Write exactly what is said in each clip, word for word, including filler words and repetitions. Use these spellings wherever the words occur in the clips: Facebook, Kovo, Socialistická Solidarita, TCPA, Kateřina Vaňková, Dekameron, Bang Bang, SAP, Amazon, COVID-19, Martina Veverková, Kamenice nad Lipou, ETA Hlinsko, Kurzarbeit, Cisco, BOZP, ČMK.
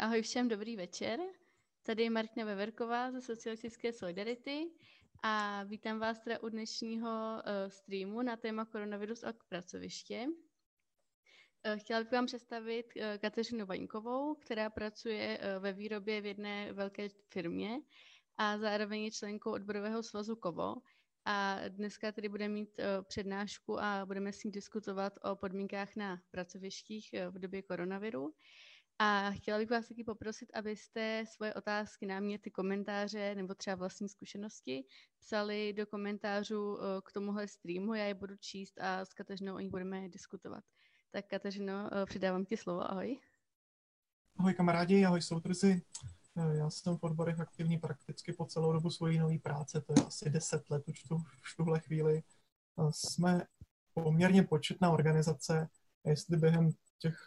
Ahoj všem, dobrý večer. Tady je Martina Veverková ze Socialistické Solidarity a vítám vás teda u dnešního streamu na téma koronavirus a pracoviště. Chtěla bych vám představit Kateřinu Vaňkovou, která pracuje ve výrobě v jedné velké firmě a zároveň je členkou odborového svazu Kovo. A dneska tedy budeme mít přednášku a budeme s ní diskutovat o podmínkách na pracovištích v době koronaviru. A chtěla bych vás taky poprosit, abyste svoje otázky, náměty, komentáře nebo třeba vlastní zkušenosti psali do komentářů k tomuhle streamu. Já je budu číst a s Kateřinou o nich budeme diskutovat. Tak Kateřino, předávám ti slovo. Ahoj. Ahoj kamarádi, ahoj soudruzi. Já jsem v odborech aktivní prakticky po celou dobu svojí nové práce, to je asi deset let už, tu, už tuhle chvíli. Jsme poměrně početná organizace, jestli během těch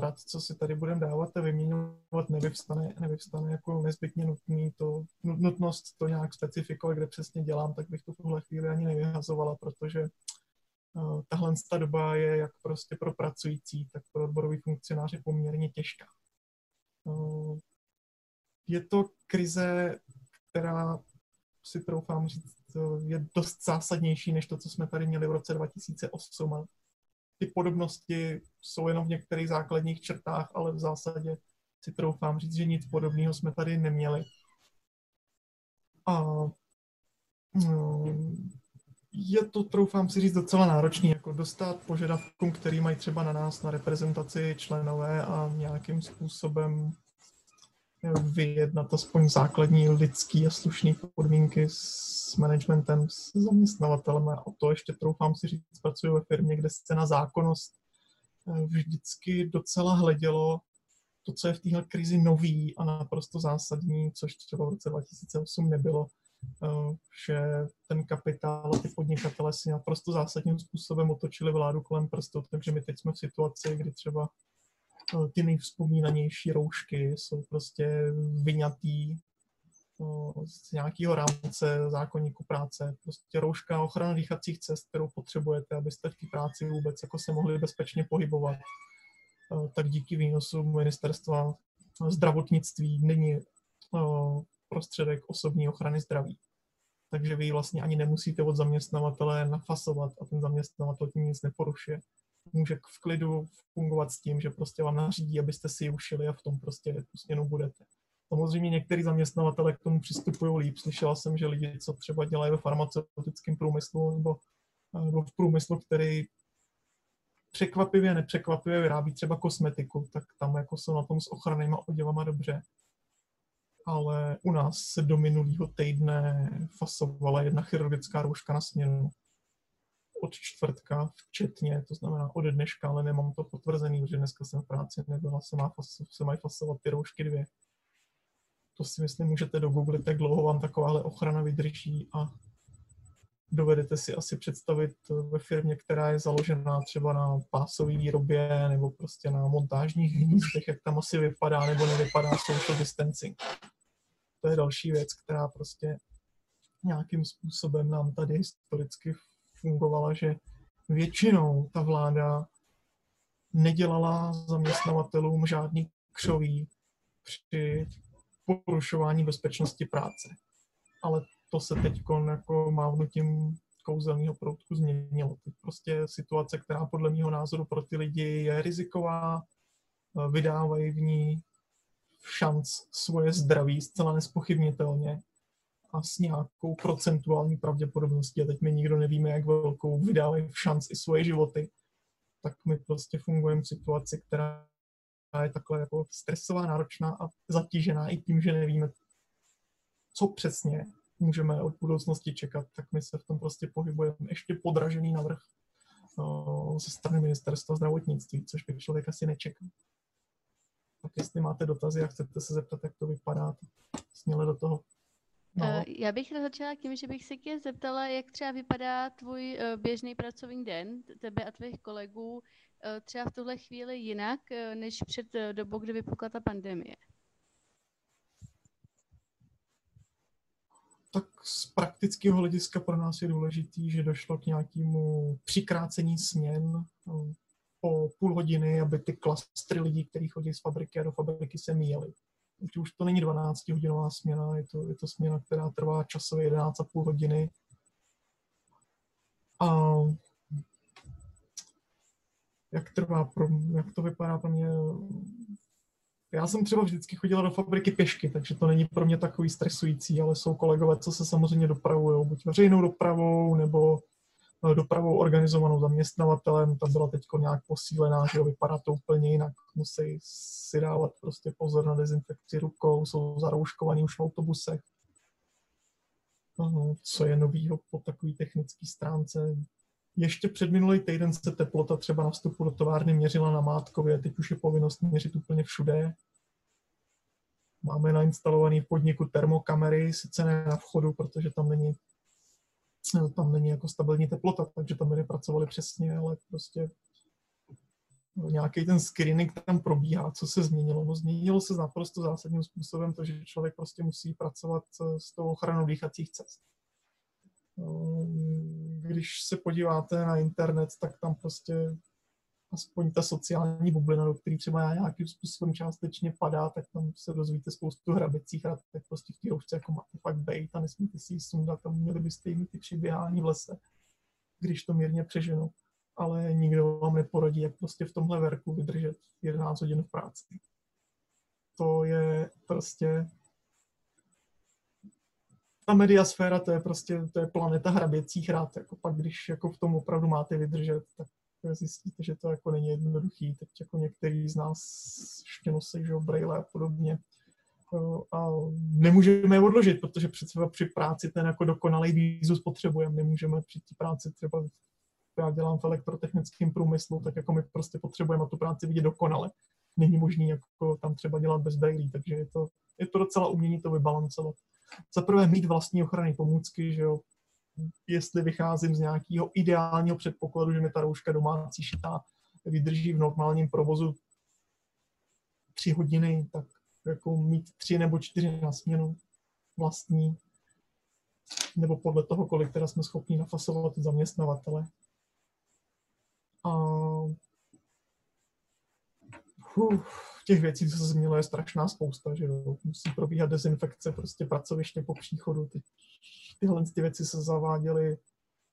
rad, co si tady budeme dávat a vyměňovat, nevyvstane, nevyvstane jako nezbytně nutný to, nutnost to nějak specifikovat, kde přesně dělám, tak bych to tuhle chvíli ani nevyhazovala, protože tahle ta doba je jak prostě pro pracující, tak pro odborový funkcionáře poměrně těžká. Je to krize, která, si troufám říct, je dost zásadnější než to, co jsme tady měli v roce dva tisíce osm. A ty podobnosti jsou jenom v některých základních čertách, ale v zásadě si troufám říct, že nic podobného jsme tady neměli. A je to, troufám si říct, docela náročný, jako dostát požadavkům, který mají třeba na nás, na reprezentaci členové a nějakým způsobem vyjednat aspoň základní lidský a slušný podmínky s managementem, s zaměstnavatelem. A o to ještě troufám si říct, pracuji ve firmě, kde se na zákonnost vždycky docela hledělo to, co je v téhle krizi nový a naprosto zásadní, což třeba v roce dva tisíce osm nebylo, že ten kapitál a ty podnikatele si naprosto zásadním způsobem otočili vládu kolem prstu, takže my teď jsme v situaci, kdy třeba ty nejvzpomínanější roušky jsou prostě vyňatý z nějakého rámce zákoníku práce. Prostě rouška, ochrana dýchacích cest, kterou potřebujete, abyste v té práci vůbec jako se mohli bezpečně pohybovat. Tak díky výnosu ministerstva zdravotnictví není prostředek osobní ochrany zdraví. Takže vy vlastně ani nemusíte od zaměstnavatele nafasovat a ten zaměstnavatel tím nic neporušuje. Může v klidu fungovat s tím, že prostě vám nařídí, abyste si ji ušili a v tom prostě tu směnu budete. Samozřejmě některý zaměstnavatele k tomu přistupují líp. Slyšela jsem, že lidi, co třeba dělají ve farmaceutickém průmyslu nebo, nebo v průmyslu, který překvapivě, nepřekvapivě vyrábí třeba kosmetiku, tak tam jako jsou na tom s ochrannýma oděvama dobře. Ale u nás se do minulého týdne fasovala jedna chirurgická rouška na směnu. Od čtvrtka včetně, to znamená od dneška, ale nemám to potvrzený, protože dneska jsem v práci nebyla, se, má faso, se mají fasovat ty roušky dvě. To si myslím, můžete dogooglit, jak dlouho vám takováhle ochrana vydrží a dovedete si asi představit ve firmě, která je založená třeba na pásové výrobě nebo prostě na montážních hnízdech, jak tam asi vypadá nebo nevypadá social distancing. To je další věc, která prostě nějakým způsobem nám tady historicky fungovala, že většinou ta vláda nedělala zaměstnavatelům žádný křoví při porušování bezpečnosti práce. Ale to se teď jako mávnutím kouzelného proutku změnilo. To je prostě situace, která podle mého názoru pro ty lidi je riziková, vydávají v ní šanc svoje zdraví zcela nespochybnitelně. A s nějakou procentuální pravděpodobností, a teď my nikdo nevíme, jak velkou, vydávají šanc i svoje životy, tak my prostě fungujeme v situaci, která je takhle jako stresová, náročná a zatížená i tím, že nevíme, co přesně můžeme od budoucnosti čekat, tak my se v tom prostě pohybujeme ještě podražený navrch uh, ze strany ministerstva zdravotnictví, což by člověk asi nečekal. Tak jestli máte dotazy a chcete se zeptat, jak to vypadá, tak směle do toho. No. Já bych začala tím, že bych se tě zeptala, jak třeba vypadá tvůj běžný pracovní den, tebe a tvých kolegů, třeba v tuhle chvíli jinak, než před dobou, kdy vypukla ta pandemie. Tak z praktického hlediska pro nás je důležitý, že došlo k nějakému přikrácení směn. po půl hodiny, aby ty klastry lidí, kteří chodí z fabriky a do fabriky, se míjeli. Už to není dvanáctihodinová směna, je to, je to směna, která trvá časově jedenáct a půl hodiny. A jak, trvá pro, jak to vypadá pro mě? Já jsem třeba vždycky chodila do fabriky pěšky, takže to není pro mě takový stresující, ale jsou kolegové, co se samozřejmě dopravují, buď veřejnou dopravou, nebo dopravou organizovanou zaměstnavatelem, ta byla teď nějak posílená, že vypadá to úplně jinak, musí si dávat prostě pozor na dezinfekci rukou, jsou zarouškovaní už v autobusech. Aha, co je novýho po takové technické stránce? Ještě před minulý týden se teplota třeba na vstupu do továrny měřila na Mátkově, teď už je povinnost měřit úplně všude. Máme nainstalovaný v podniku termokamery, sice ne na vchodu, protože tam není tam není jako stabilní teplota, takže tam lidé pracovali přesně, ale prostě nějaký ten screening tam probíhá. Co se změnilo? No změnilo se naprosto zásadním způsobem to, že člověk prostě musí pracovat s tou ochranou dýchacích cest. Když se podíváte na internet, tak tam prostě aspoň ta sociální bublina, do které třeba nějakým způsobem částečně padá, tak tam se dozvíte spoustu hrabecích rad, tak prostě v té roušce jako máte fakt bejt a nesmíte si ji sundat a měli byste jim ty přiběhání v lese, když to mírně přeženu. Ale nikdo vám neporadí, jak prostě v tomhle verku vydržet jedenáct hodin v práci. To je prostě... Ta mediasféra, to je prostě to je planeta hraběcích rád. Jako pak, když jako v tom opravdu máte vydržet, tak zjistíte, že to jako není jednoduchý. Teď jako některý z nás ještě nosí, že brejle a podobně. A nemůžeme je odložit, protože třeba při práci ten jako dokonalý výzus potřebujeme. Nemůžeme při té práci třeba, já dělám v elektrotechnickém průmyslu, tak jako my prostě potřebujeme tu práci vidět dokonale. Není možný jako tam třeba dělat bez brejlí, takže je to, je to docela umění to vybalancovat. Za prvé mít vlastní ochranné pomůcky, že jo, jestli vycházím z nějakého ideálního předpokladu, že mi ta rouška domácí šitá vydrží v normálním provozu tři hodiny, tak jako mít tři nebo čtyři na směnu vlastní, nebo podle toho, kolik teda jsme schopni nafasovat od zaměstnavatele. A Uf, těch věcí, co se změnilo, je strašná spousta, že jo. Musí probíhat dezinfekce prostě pracoviště po příchodu. Ty, tyhle ty věci se zaváděly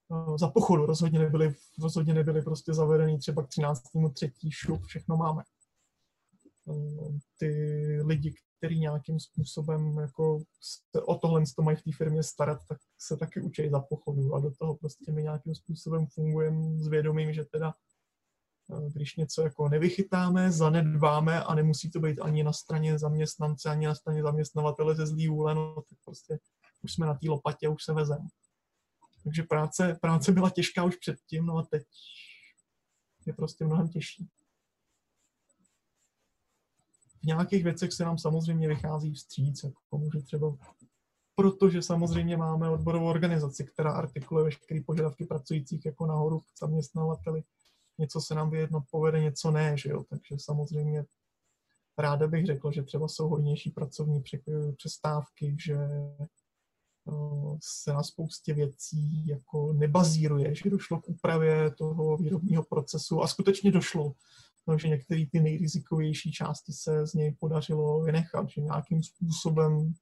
uh, za pochodu, rozhodně nebyly, rozhodně nebyly prostě zavedeny třeba k třináctému třetímu šup, všechno máme. Uh, ty lidi, kteří nějakým způsobem jako se o tohle to mají v té firmě starat, tak se taky učí za pochodu a do toho prostě my nějakým způsobem fungujeme s vědomím, že teda když něco jako nevychytáme, zanedbáme a nemusí to být ani na straně zaměstnance, ani na straně zaměstnavatele ze zlý vůle, no, tak prostě už jsme na té lopatě, už se vezeme. Takže práce, práce byla těžká už předtím, no a teď je prostě mnohem těžší. V nějakých věcech se nám samozřejmě vychází vstříc, jako může třeba, protože samozřejmě máme odborovou organizaci, která artikuluje veškeré požadavky pracujících jako nahoru k zaměstnavateli. Něco se nám vyjednat povede, něco ne, že jo. Takže samozřejmě ráda bych řekl, že třeba jsou hodnější pracovní přestávky, že se na spoustě věcí jako nebazíruje, že došlo k úpravě toho výrobního procesu a skutečně došlo, že některé ty nejrizikovější části se z něj podařilo vynechat, že nějakým způsobem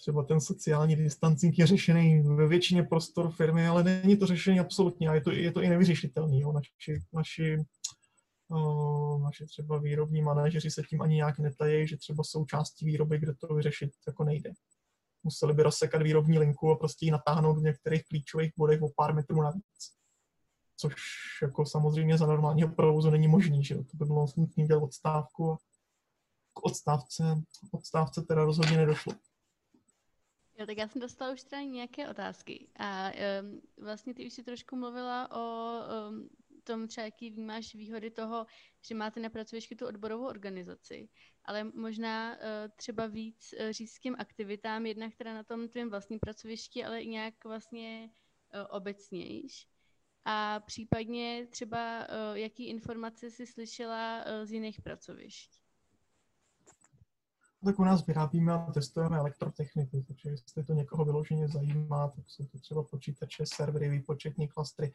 třeba ten sociální distancing je řešený ve většině prostor firmy, ale není to řešení absolutně a je to, je to i nevyřešitelný. Jo. Naši, naši, uh, naši třeba výrobní manažeři se tím ani nějak netají, že třeba jsou části výroby, kde to vyřešit jako nejde. Museli by rozsekat výrobní linku a prostě ji natáhnout v některých klíčových bodech o pár metrů navíc. Což jako samozřejmě za normálního provozu není možný, že jo. To by bylo smutný dělat odstávku a k odstávce, odstávce teda rozhodně nedošlo. Jo, tak já jsem dostala už teda nějaké otázky a um, vlastně ty už si trošku mluvila o um, tom třeba, jaký vnímáš výhody toho, že máte na pracovišti tu odborovou organizaci, ale možná uh, třeba víc uh, říct těm aktivitám, jednak teda na tom tvém vlastním pracovišti, ale i nějak vlastně uh, obecnější. A případně třeba, uh, jaký informace jsi slyšela uh, z jiných pracovišť. Tak u nás vyrábíme a testujeme elektrotechniku, takže jestli to někoho vyloženě zajímá, tak jsou to třeba počítače, servery, výpočetní klastry.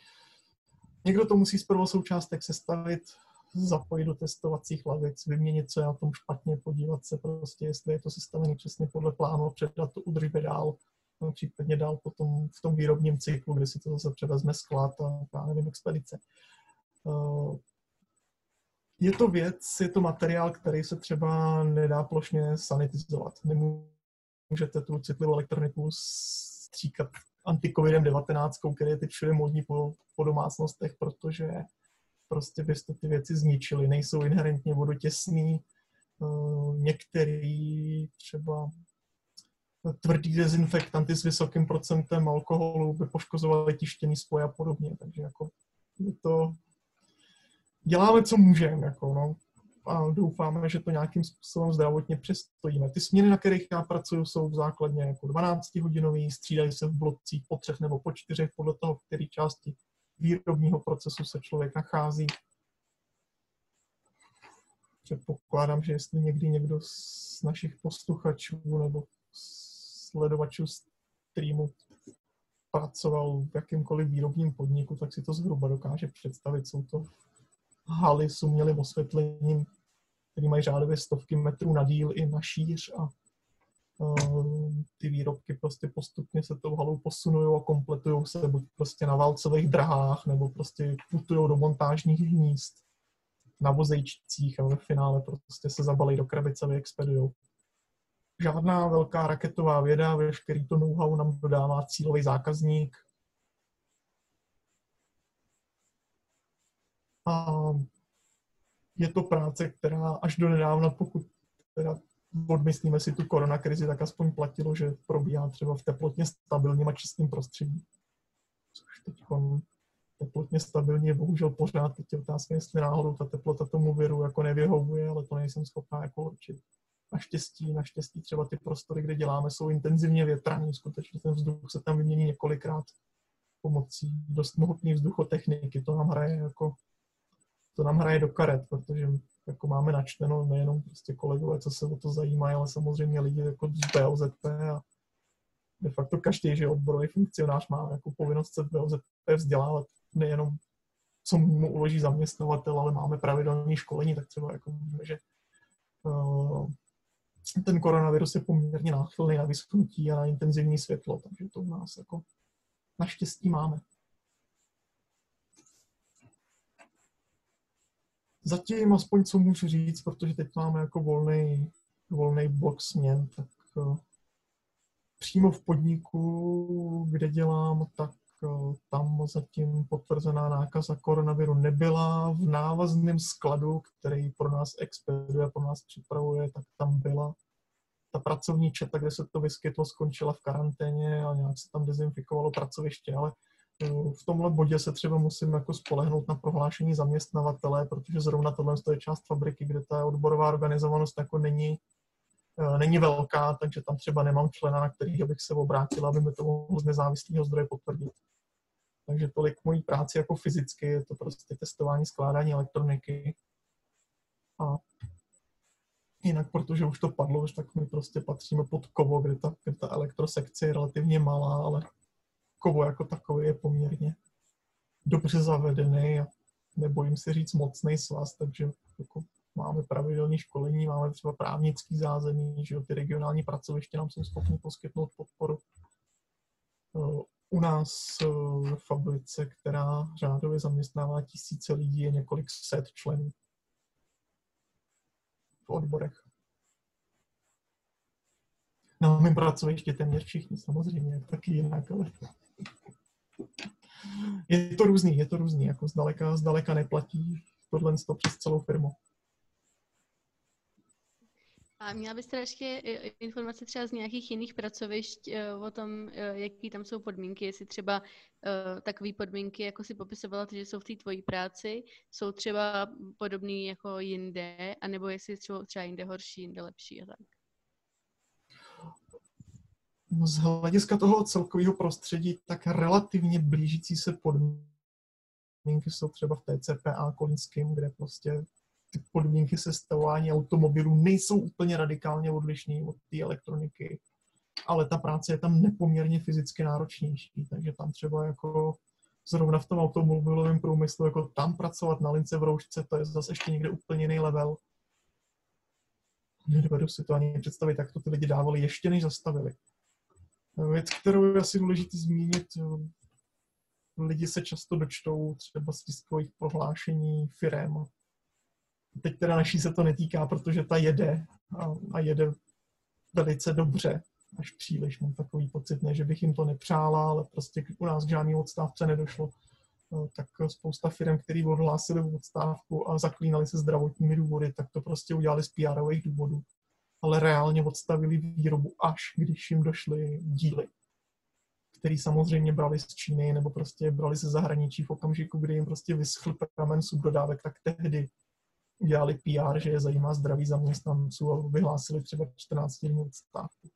Někdo to musí z prvosoučástek sestavit, zapojit do testovacích lavic, vyměnit, co je na tom špatně, podívat se prostě, jestli je to sestavené přesně podle plánu, předat to údržbě dál, no, případně dál potom v tom výrobním cyklu, kde si to zase převezme sklad a já nevím, expedice. Je to věc, je to materiál, který se třeba nedá plošně sanitizovat. Nemůžete tu citlivou elektroniku stříkat anti-kovid devatenáct, který je teď všude modní po, po domácnostech, protože prostě byste ty věci zničili, nejsou inherentně vodotěsný. Některý třeba tvrdý dezinfektanty s vysokým procentem alkoholu by poškozovaly tištěný spoj a podobně, takže jako to děláme, co můžeme, jako, no. A doufáme, že to nějakým způsobem zdravotně přestojíme. Ty směny, na kterých já pracuju, jsou v základně jako dvanáctihodinové, střídají se v blocích po třech nebo po čtyřech, podle toho, v které části výrobního procesu se člověk nachází. Předpokládám, že jestli někdy někdo z našich posluchačů nebo sledovačů streamu pracoval v jakýmkoliv výrobním podniku, tak si to zhruba dokáže představit. Jsou to haly s umělým osvětlením, které mají řádově stovky metrů na díl i na šíř a uh, ty výrobky prostě postupně se tou halou posunují a kompletují se buď prostě na válcových drahách, nebo prostě putují do montážních hnízd, na vozejčcích a ve finále prostě se zabalí do krabice a vyexpedují. Žádná velká raketová věda, veškerý to know-how nám dodává cílový zákazník. A je to práce, která až do nedávna, pokud teda odmyslíme si tu koronakrizi, tak aspoň platilo, že probíhá třeba v teplotně stabilním a čistým prostředí. Což teď teplotně stabilní je bohužel pořád, teď je otázka, jestli náhodou ta teplota tomu viru jako nevyhovuje, ale to nejsem schopná jako určit. Naštěstí, naštěstí třeba ty prostory, kde děláme, jsou intenzivně větrané, skutečně ten vzduch se tam vymění několikrát pomocí dost mohutné vzduchotechniky, to nám hraje jako To nám hraje do karet, protože jako máme načteno nejenom prostě kolegové, co se o to zajímají, ale samozřejmě lidi jako z B O Z P a de facto každý, že odborový funkcionář má jako povinnost se v B O Z P vzdělávat, nejenom co mu uloží zaměstnavatel, ale máme pravidelné školení, tak třeba jako můžeme, že uh, ten koronavirus je poměrně náchylný na vyschnutí a na intenzivní světlo, takže to u nás jako naštěstí máme. Zatím aspoň co můžu říct, protože teď máme jako volný, volný blok směn, tak uh, přímo v podniku, kde dělám, tak uh, tam zatím potvrzená nákaza koronaviru nebyla. V návazném skladu, který pro nás expeduje, pro nás připravuje, tak tam byla. Ta pracovní četa, kde se to vyskytlo, skončila v karanténě a nějak se tam dezinfikovalo pracoviště, ale v tomhle bodě se třeba musím jako spolehnout na prohlášení zaměstnavatele, protože zrovna tohle je část fabriky, kde ta odborová organizovanost jako není, není velká, takže tam třeba nemám člena, na kterých bych se obrátila, aby mi to mohlo z nezávislého zdroje potvrdit. Takže tolik mojí práci jako fyzicky, je to prostě testování, skládání elektroniky. A jinak, protože už to padlo, tak my prostě patříme pod Kovo, kde ta, kde ta elektrosekce je relativně malá, ale Kovo jako takový je poměrně dobře zavedený a nebojím se říct mocnej svaz, takže jako máme pravidelné školení, máme třeba právnický zázemí, že jo, ty regionální pracoviště nám jsou schopni poskytnout podporu. U nás v fabrice, která řádově zaměstnává tisíce lidí, je několik set členů v odborech. Na mém pracovišti téměř všichni, samozřejmě, taky jinak, ale je to různý, je to různý, jako zdaleka, zdaleka neplatí tohle to přes celou firmu. A měla byste ještě informace třeba z nějakých jiných pracovišť o tom, jaký tam jsou podmínky, jestli třeba takové podmínky, jako si popisovala, že jsou v té tvojí práci, jsou třeba podobné jako jinde, anebo jestli jsou třeba jinde horší, jinde lepší a tak. Z hlediska toho celkového prostředí, tak relativně blížící se podmínky jsou třeba v T C P A kolínským, kde prostě ty podmínky sestavování automobilů nejsou úplně radikálně odlišné od té elektroniky, ale ta práce je tam nepoměrně fyzicky náročnější, takže tam třeba jako zrovna v tom automobilovém průmyslu, jako tam pracovat na lince v roušce, to je zase ještě někde úplně jiný level. Nedovedu si to ani představit, jak to ty lidi dávali ještě než zastavili. Věc, kterou je asi důležité zmínit, lidi se často dočtou třeba z tiskových prohlášení firem. Teď teda naší se to netýká, protože ta jede a, a jede velice dobře, až příliš. Mám takový pocit, ne, že bych jim to nepřála, ale prostě u nás k žádný odstávce nedošlo. Tak spousta firm, které odhlásili v odstávku a zaklínali se zdravotními důvody, tak to prostě udělali z pé erových důvodů. Ale reálně odstavili výrobu, až když jim došly díly, který samozřejmě brali z Číny nebo prostě brali ze zahraničí v okamžiku, kdy jim prostě vyschl pramen subdodávek, tak tehdy udělali pé er, že je zajímá zdraví zaměstnanců a vyhlásili třeba čtrnáctidenní odstávku.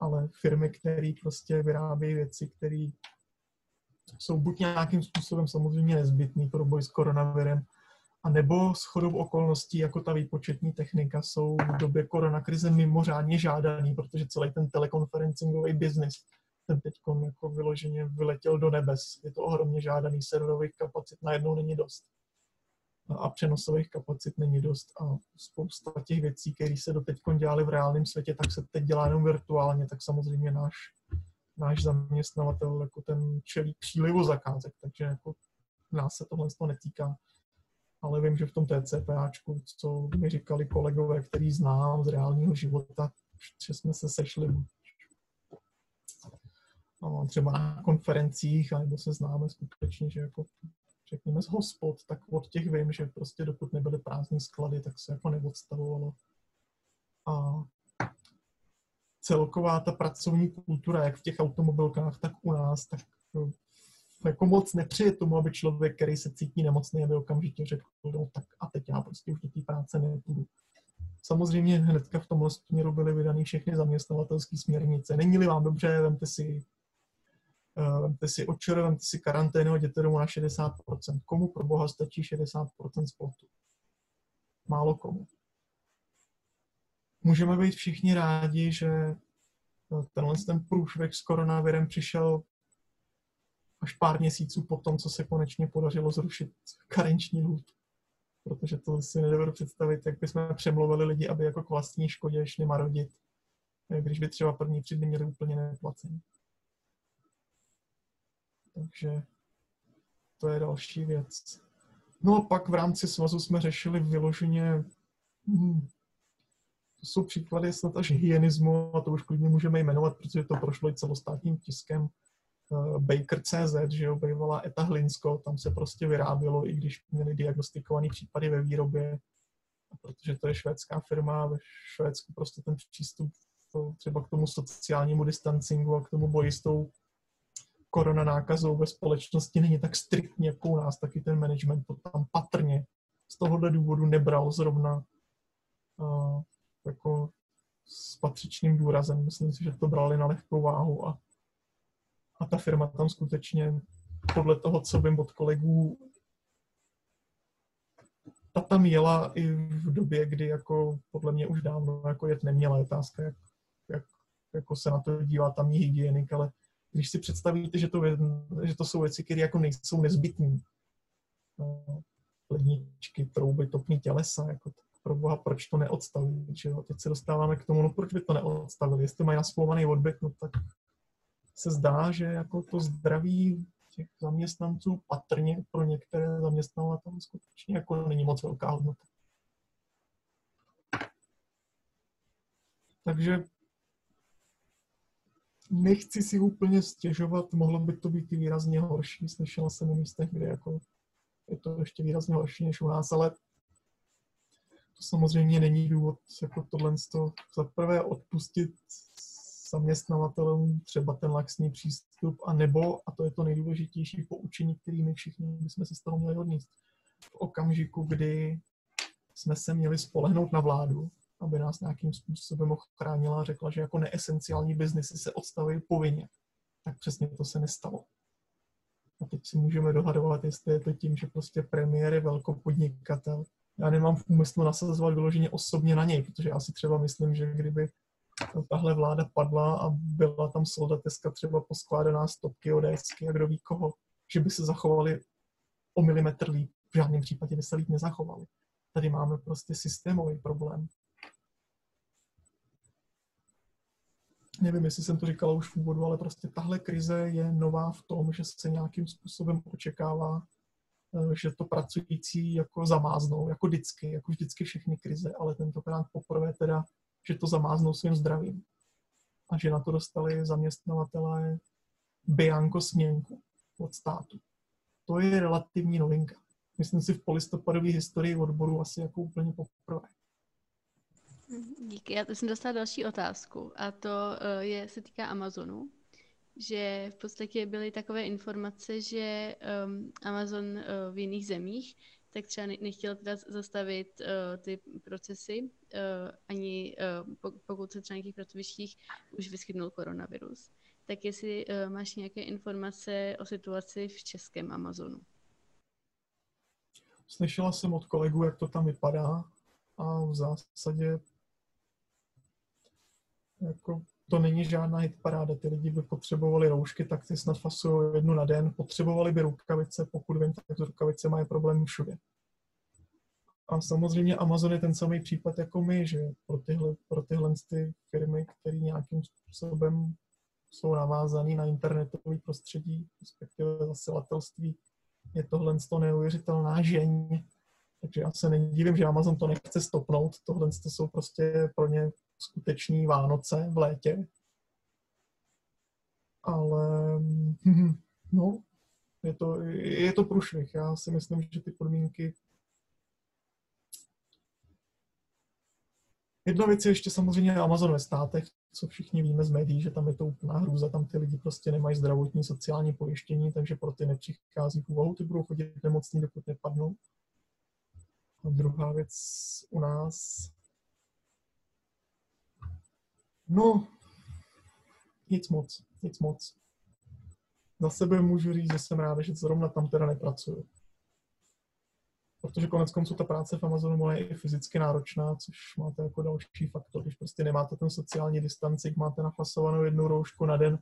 Ale firmy, které prostě vyrábějí věci, které jsou buď nějakým způsobem samozřejmě nezbytný pro boj s koronavirem, anebo shodou okolností, jako ta výpočetní technika, jsou v době koronakrize mimořádně žádaný, protože celý ten telekonferencingový biznis, ten teď jako vyloženě vyletěl do nebes. Je to ohromně žádaný, serverových kapacit najednou není dost. A přenosových kapacit není dost a spousta těch věcí, které se doteď dělaly v reálném světě, tak se teď dělá jenom virtuálně, tak samozřejmě náš, náš zaměstnavatel jako ten čelí přílivu zakázek, takže jako nás se tohle z toho netýká. Ale vím, že v tom TCPAčku, co mi říkali kolegové, který znám z reálního života, že jsme se sešli no, třeba na konferencích, anebo se známe skutečně, že jako řekněme z hospod, tak od těch vím, že prostě dokud nebyly prázdné sklady, tak se jako neodstavovalo. A celková ta pracovní kultura, jak v těch automobilkách, tak u nás, tak jako moc nepřeje tomu, aby člověk, který se cítí nemocný, aby okamžitě řekl, no tak a teď já prostě už do té práce nepůjdu. Samozřejmě hnedka v tomhle směru byly vydané všechny zaměstnavatelské směrnice. Není-li vám dobře, vemte si Vemte si očer, vemte si karanténu a jděte domů na šedesát procent. Komu pro boha stačí šedesát procent z platu? Málo komu. Můžeme být všichni rádi, že tenhle ten průšvih s koronavirem přišel až pár měsíců po tom, co se konečně podařilo zrušit karenční lhůtu. Protože to si nedovedu představit, jak bychom přemluvili lidi, aby jako k vlastní škodě šli marodit, když by třeba první tři dny měli úplně neplacení. Takže to je další věc. No a pak v rámci svazu jsme řešili vyloženě, hmm, to jsou příklady snad až hyenismu, a to už klidně můžeme jmenovat, protože to prošlo i celostátním tiskem, Baker tečka cé zet, že jo, bývalá ETA Hlinsko, tam se prostě vyrábělo, i když měli diagnostikovaný případy ve výrobě, protože to je švédská firma, ve Švédsku prostě ten přístup třeba k tomu sociálnímu distancingu a k tomu boji s tou korona nákazou ve společnosti není tak striktně jako u nás, taky ten management to tam patrně z tohohle důvodu nebral zrovna uh, jako s patřičným důrazem. Myslím si, že to brali na lehkou váhu a, a ta firma tam skutečně podle toho, co vím od kolegů, ta tam jela i v době, kdy jako podle mě už dávno jako jet neměla. Otázka, jak, jak jako se na to dívá tamní hygienik, ale když si představíte, že to, že to jsou věci, které jako nejsou nezbytné. Ledničky, trouby, topný tělesa, jako pro boha, proč to neodstavit, že jo? Teď se dostáváme k tomu, no proč by to neodstavili? Jestli mají nasmlouvaný odběh, no tak se zdá, že jako to zdraví těch zaměstnanců patrně pro některé zaměstnavatele skutečně jako není moc velká hodnota. Takže nechci si úplně stěžovat, mohlo by to být i výrazně horší. Slyšela jsem o místech, kde jako je to ještě výrazně horší než u nás, ale to samozřejmě není důvod jako tohle za prvé odpustit zaměstnavatelům třeba ten laxní přístup, a nebo, a to je to nejdůležitější poučení, který my všichni bychom se z toho měli odníst. V okamžiku, kdy jsme se měli spolehnout na vládu, aby nás nějakým způsobem ochránila a řekla, že jako neesenciální biznesy se odstavují povinně. Tak přesně to se nestalo. A teď si můžeme dohadovat, jestli je to tím, že prostě premiér je velkopodnikatel. Já nemám v úmyslu nasazovat vyloženě osobně na něj, protože já si třeba myslím, že kdyby tahle vláda padla a byla tam soldateska třeba poskládaná stopky odesky a kdo ví koho, že by se zachovali o milimetr líp. V žádném případě by se líp nezachovali. Tady máme prostě systémový problém. Nevím, jestli jsem to říkala už v úvodu, ale prostě tahle krize je nová v tom, že se nějakým způsobem očekává, že to pracující jako zamáznou, jako vždycky, jako vždycky všechny krize, ale tentokrát poprvé teda, že to zamáznou svým zdravím. A že na to dostali zaměstnavatelé bianko směnku od státu. To je relativní novinka. Myslím si v polistopadové historii odboru asi jako úplně poprvé. Díky. Já jsem dostala další otázku a to je, se týká Amazonu, že v podstatě byly takové informace, že um, Amazon uh, v jiných zemích tak třeba nechtěl teda zastavit uh, ty procesy, uh, ani uh, pokud se třeba nějakých pracovištích už vyskytnul koronavirus. Tak jestli uh, máš nějaké informace o situaci v českém Amazonu? Slyšela jsem od kolegů, jak to tam vypadá a v zásadě jako to není žádná hitparáda. Ty lidi by potřebovali roušky, tak ty snad fasují jednu na den. Potřebovali by rukavice, pokud vím, tak s rukavicema je problém všude. A samozřejmě Amazon je ten samý případ jako my, že pro tyhle, pro tyhle ty firmy, které nějakým způsobem jsou navázané na internetové prostředí, respektive zasilatelství, je tohle neuvěřitelná žeň. Takže já se nedivím, že Amazon to nechce stopnout. Tohle jsou prostě pro ně skuteční Vánoce v létě. Ale no, je to, je to průšvih. Já si myslím, že ty podmínky... Jedna věc je ještě samozřejmě Amazon ve státech, co všichni víme z médií, že tam je to úplná hrůza, tam ty lidi prostě nemají zdravotní, sociální pojištění, takže pro ty nepřichází v úvahu, ty budou chodit nemocní, dokud nepadnou. A druhá věc u nás... No, nic moc, nic moc. Za sebe můžu říct, že jsem ráda, že zrovna tam teda nepracuju. Protože koneckonců ta práce v Amazonu je i fyzicky náročná, což máte jako další faktor, když prostě nemáte ten sociální distanci, máte nafasovanou jednu roušku na den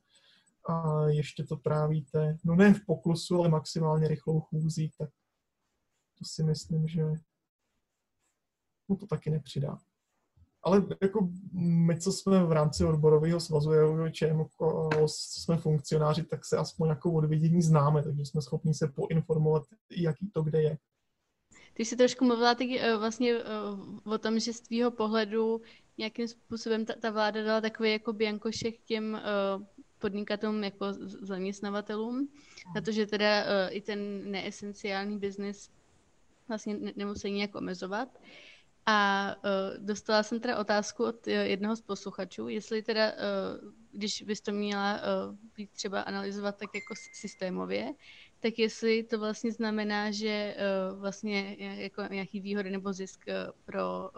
a ještě to trávíte, no ne v poklusu, ale maximálně rychlou chůzí, tak to si myslím, že no to taky nepřidá. Ale jako my, co jsme v rámci odborového svazu ČM, jsme funkcionáři, tak se aspoň jako odvidění známe, takže jsme schopni se poinformovat, jaký to kde je. Ty jsi trošku mluvila taky vlastně o tom, že z tvýho pohledu nějakým způsobem ta, ta vláda dala takový jako biankošek těm podnikatelům jako zaměstnavatelům, na to, že teda i ten neesenciální biznis vlastně nemusí nějak omezovat. A dostala jsem teda otázku od jednoho z posluchačů, jestli teda, když bys to měla být třeba analyzovat tak jako systémově, tak jestli to vlastně znamená, že vlastně jako nějaký výhody nebo zisk pro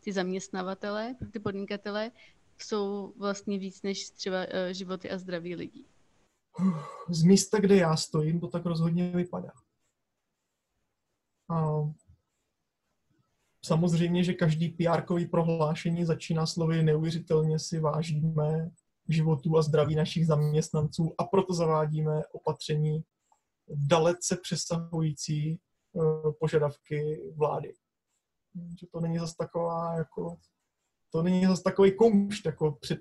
ty zaměstnavatele, pro ty podnikatele jsou vlastně víc než třeba životy a zdraví lidí. Z místa, kde já stojím, to tak rozhodně vypadá. A samozřejmě, že každý pé erkový prohlášení začíná slovy neuvěřitelně si vážíme životů a zdraví našich zaměstnanců a proto zavádíme opatření dalece přesahující požadavky vlády. Že to není zas taková jako to není zas takový kumšt jako před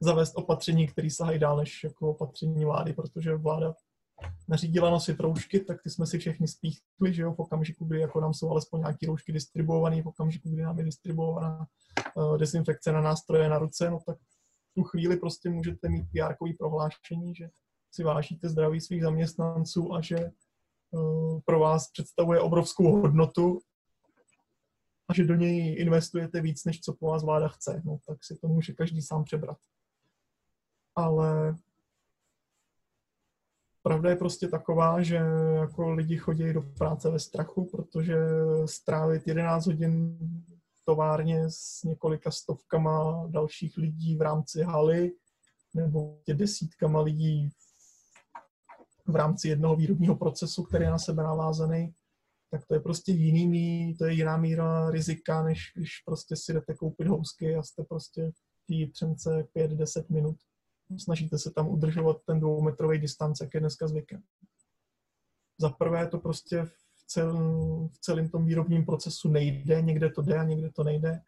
zavést opatření, které sahají dál než jako opatření vlády, protože vláda nařídila nosit roušky, tak ty jsme si všichni spíchli, že jo, v okamžiku, kdy jako nám jsou alespoň nějaké roušky distribuované, v okamžiku, kdy nám je distribuovaná uh, dezinfekce na nástroje, na ruce, no tak v tu chvíli prostě můžete mít pé erkový prohlášení, že si vážíte zdraví svých zaměstnanců a že uh, pro vás představuje obrovskou hodnotu a že do něj investujete víc, než co po vás vláda chce. No tak si to může každý sám přebrat. Ale pravda je prostě taková, že jako lidi chodí do práce ve strachu, protože strávit jedenáct hodin v továrně s několika stovkama dalších lidí v rámci haly nebo desítkama lidí v rámci jednoho výrobního procesu, který je na sebe navázaný, tak to je prostě jiný, to je jiná míra rizika, než když prostě si jdete koupit housky a jste prostě v té třence pět deset minut snažíte se tam udržovat ten dvoumetrový distanc, jak je dneska zvykem. Za prvé to prostě v, cel, v celém tom výrobním procesu nejde, někde to jde a někde to nejde.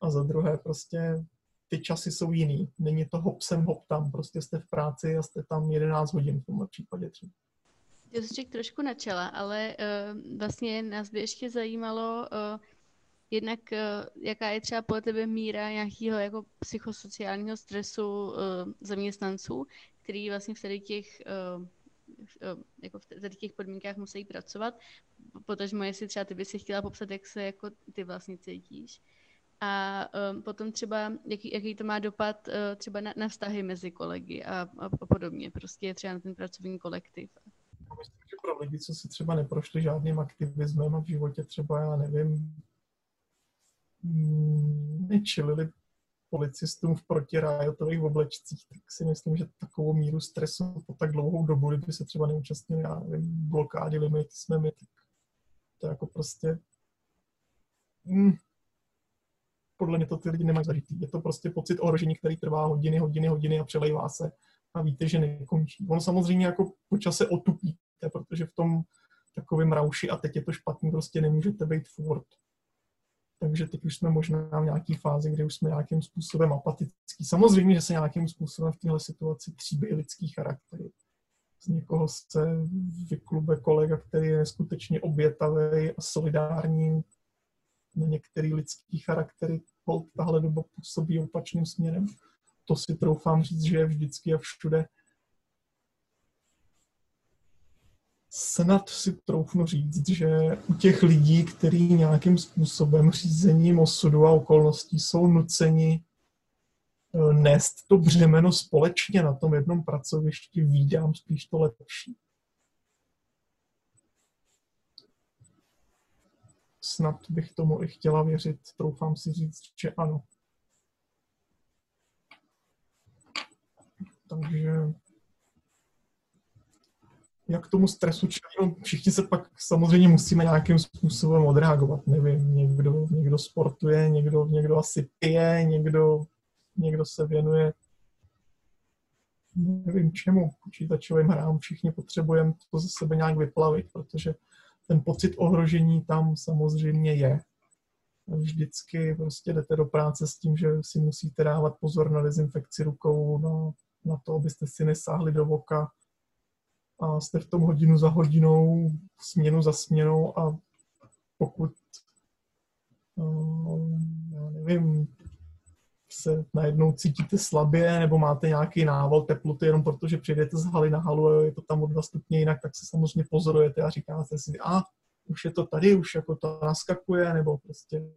A za druhé prostě ty časy jsou jiný. Není to hop sem, hop tam. Prostě jste v práci a jste tam jedenáct hodin v tomhle případě třeba. Já jsem řekl trošku na čela, ale uh, vlastně nás by ještě zajímalo uh, jednak, uh, jaká je třeba podle tebe míra nějakého jako psychosociálního stresu uh, zaměstnanců, který vlastně v tady těch uh, jako v tady těch podmínkách musí pracovat, potažmo jestli třeba ty by si chtěla popsat, jak se jako ty vlastně cítíš. A um, potom třeba, jaký, jaký to má dopad uh, třeba na, na vztahy mezi kolegy a, a, a podobně, prostě třeba na ten pracovní kolektiv. Myslím, že pro lidi, co si třeba neprošli žádným aktivismem a v životě třeba, já nevím, nečilili policistům v protiriotových oblečcích, tak si myslím, že takovou míru stresu po tak dlouhou dobu, kdyby se třeba neúčastnili, já nevím, blokády, limity jsme my, tak to jako prostě... Mm, podle mě to ty lidi nemají zažitý. Je to prostě pocit ohrožení, který trvá hodiny, hodiny, hodiny a přelejvá se a víte, že nekončí. Ono samozřejmě jako po čase otupíte, protože v tom takovém rauši a teď je to špatný, prostě nemůžete být furt. Takže teď už jsme možná v nějaké fázi, kdy už jsme nějakým způsobem apatický. Samozřejmě, že se nějakým způsobem v téhle situaci tříbí lidský charakter. Z někoho se vyklube kolega, který je neskutečně obětavý a solidární. Na některé lidský charaktery tahle doba působí opačným směrem. To si troufám říct, že je vždycky a všude. Snad si troufnu říct, že u těch lidí, kteří nějakým způsobem řízením osudu a okolností jsou nuceni nést to břemeno společně na tom jednom pracovišti, vídám spíš to lepší. Snad bych tomu i chtěla věřit, troufám si říct, že ano. Takže jak k tomu stresu čelíme? Všichni se pak samozřejmě musíme nějakým způsobem odreagovat. Nevím, někdo, někdo sportuje, někdo, někdo asi pije, někdo, někdo se věnuje nevím čemu, počítačovým hrám. Všichni potřebujeme to ze sebe nějak vyplavit, protože ten pocit ohrožení tam samozřejmě je. Vždycky prostě jdete do práce s tím, že si musíte dávat pozor na dezinfekci rukou, na, na to, abyste si nesáhli do oka. A jste v tom hodinu za hodinou, směnu za směnou a pokud, já nevím, se najednou cítíte slabě nebo máte nějaký nával teploty jenom protože přijdete z haly na halu a je to tam o dva stupně jinak, tak se samozřejmě pozorujete a říkáte si, a už je to tady, už jako to naskakuje, nebo prostě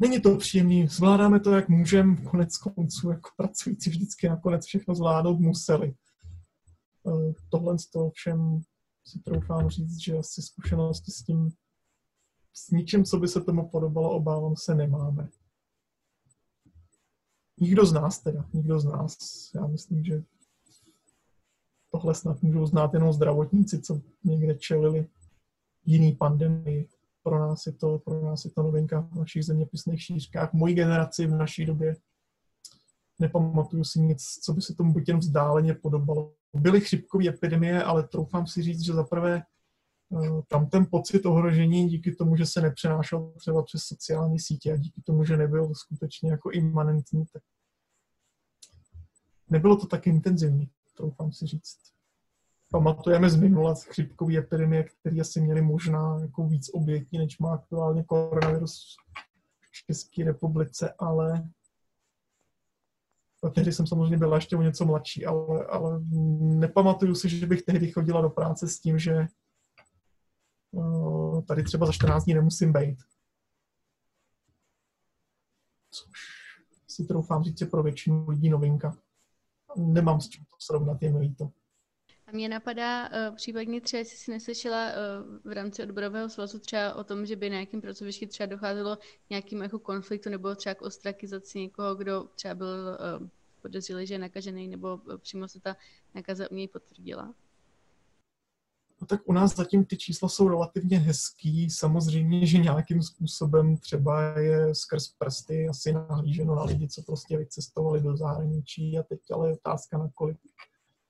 není to příjemný, zvládáme to, jak můžeme, konec konců, jako pracující vždycky nakonec všechno zvládnout museli. Tohle z toho všem si troufám říct, že asi zkušenosti s tím, s ničím, co by se tomu podobalo, obávám se, nemáme. Nikdo z nás teda, nikdo z nás. Já myslím, že tohle snad můžou znát jenom zdravotníci, co někde čelili jiný pandemii. Pro nás je to, pro nás je to novinka v našich zeměpisných šířkách. V mojí generaci, v naší době nepamatuju si nic, co by se tomu buď jen vzdáleně podobalo. Byly chřipkové epidemie, ale troufám si říct, že zaprvé tam ten pocit ohrožení díky tomu, že se nepřenášel třeba přes sociální sítě a díky tomu, že nebyl skutečně jako imanentní, tak nebylo to tak intenzivní, troufám si říct. Pamatujeme z minula chřipkové epidemie, které asi měly možná jako víc obětí, než má aktuálně koronavirus v České republice, ale tehdy jsem samozřejmě byla ještě o něco mladší, ale, ale nepamatuju si, že bych tehdy chodila do práce s tím, že tady třeba za čtrnáct dní nemusím bejt. Což si troufám říct, je pro většinu lidí novinka. Nemám s čím to srovnat, je mi líto. A mě napadá uh, případně třeba, jestli jsi neslyšela uh, v rámci odborového svazu třeba o tom, že by na nějakém pracovišti třeba docházelo nějakým jako konfliktu nebo třeba k ostrakizaci někoho, kdo třeba byl uh, podezřelý, že je nakažený, nebo přímo se ta nakaza u něj potvrdila. no tak u nás zatím ty čísla jsou relativně hezký. Samozřejmě, že nějakým způsobem třeba je skrz prsty asi nahlíženo na lidi, co prostě vycestovali do zahraničí a teď ale je otázka, na kolik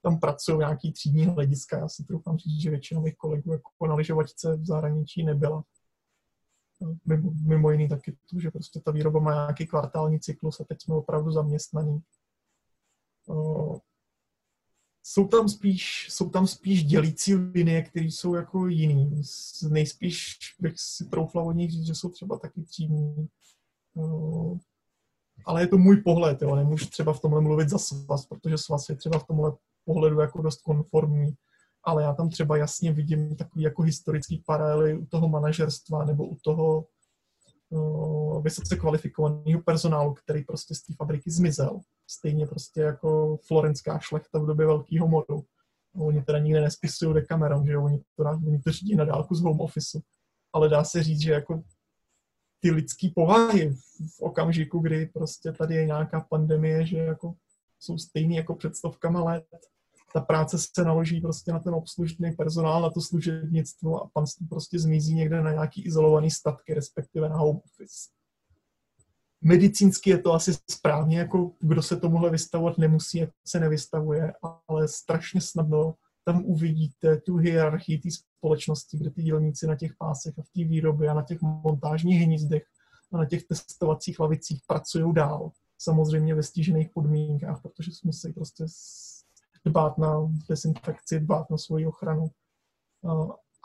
tam pracují nějaký třídní hlediska. Já si troufám říct, že většina mých kolegů jako na lyžovačce v zahraničí nebyla. Mimo, mimo jiný taky to, že prostě ta výroba má nějaký kvartální cyklus a teď jsme opravdu zaměstnaní. Jsou tam spíš, jsou tam spíš dělící linie, které jsou jako jiný. Nejspíš bych si troufla od nich říct, že jsou třeba taky třídní. Ale je to můj pohled, jo. Nemůžu třeba v tomhle mluvit za svaz, protože svaz je třeba v tomhle pohledu jako dost konformní. Ale já tam třeba jasně vidím takový jako historický paralely u toho manažerstva nebo u toho uh, vysoce kvalifikovaného personálu, který prostě z té fabriky zmizel. Stejně prostě jako florenská šlechta v době Velkého moru. Oni teda nikde nespisují dekamerom, že oni to, oni to řídí na dálku z home officeu. Ale dá se říct, že jako ty lidský povahy v okamžiku, kdy prostě tady je nějaká pandemie, že jako jsou stejný jako před stovkama let. Ta práce se naloží prostě na ten obslužný personál, na to služebnictvo a panství prostě zmizí někde na nějaký izolovaný statky, respektive na home office. Medicínsky je to asi správně, jako kdo se tomuhle vystavovat nemusí, jak se nevystavuje, ale strašně snadno tam uvidíte tu hierarchii té společnosti, kde ty dělníci na těch pásech a v té výrobě a na těch montážních hnízdech a na těch testovacích lavicích pracují dál. Samozřejmě ve stížených podmínkách, protože musí prostě dbát na desinfekci, dbát na svoji ochranu.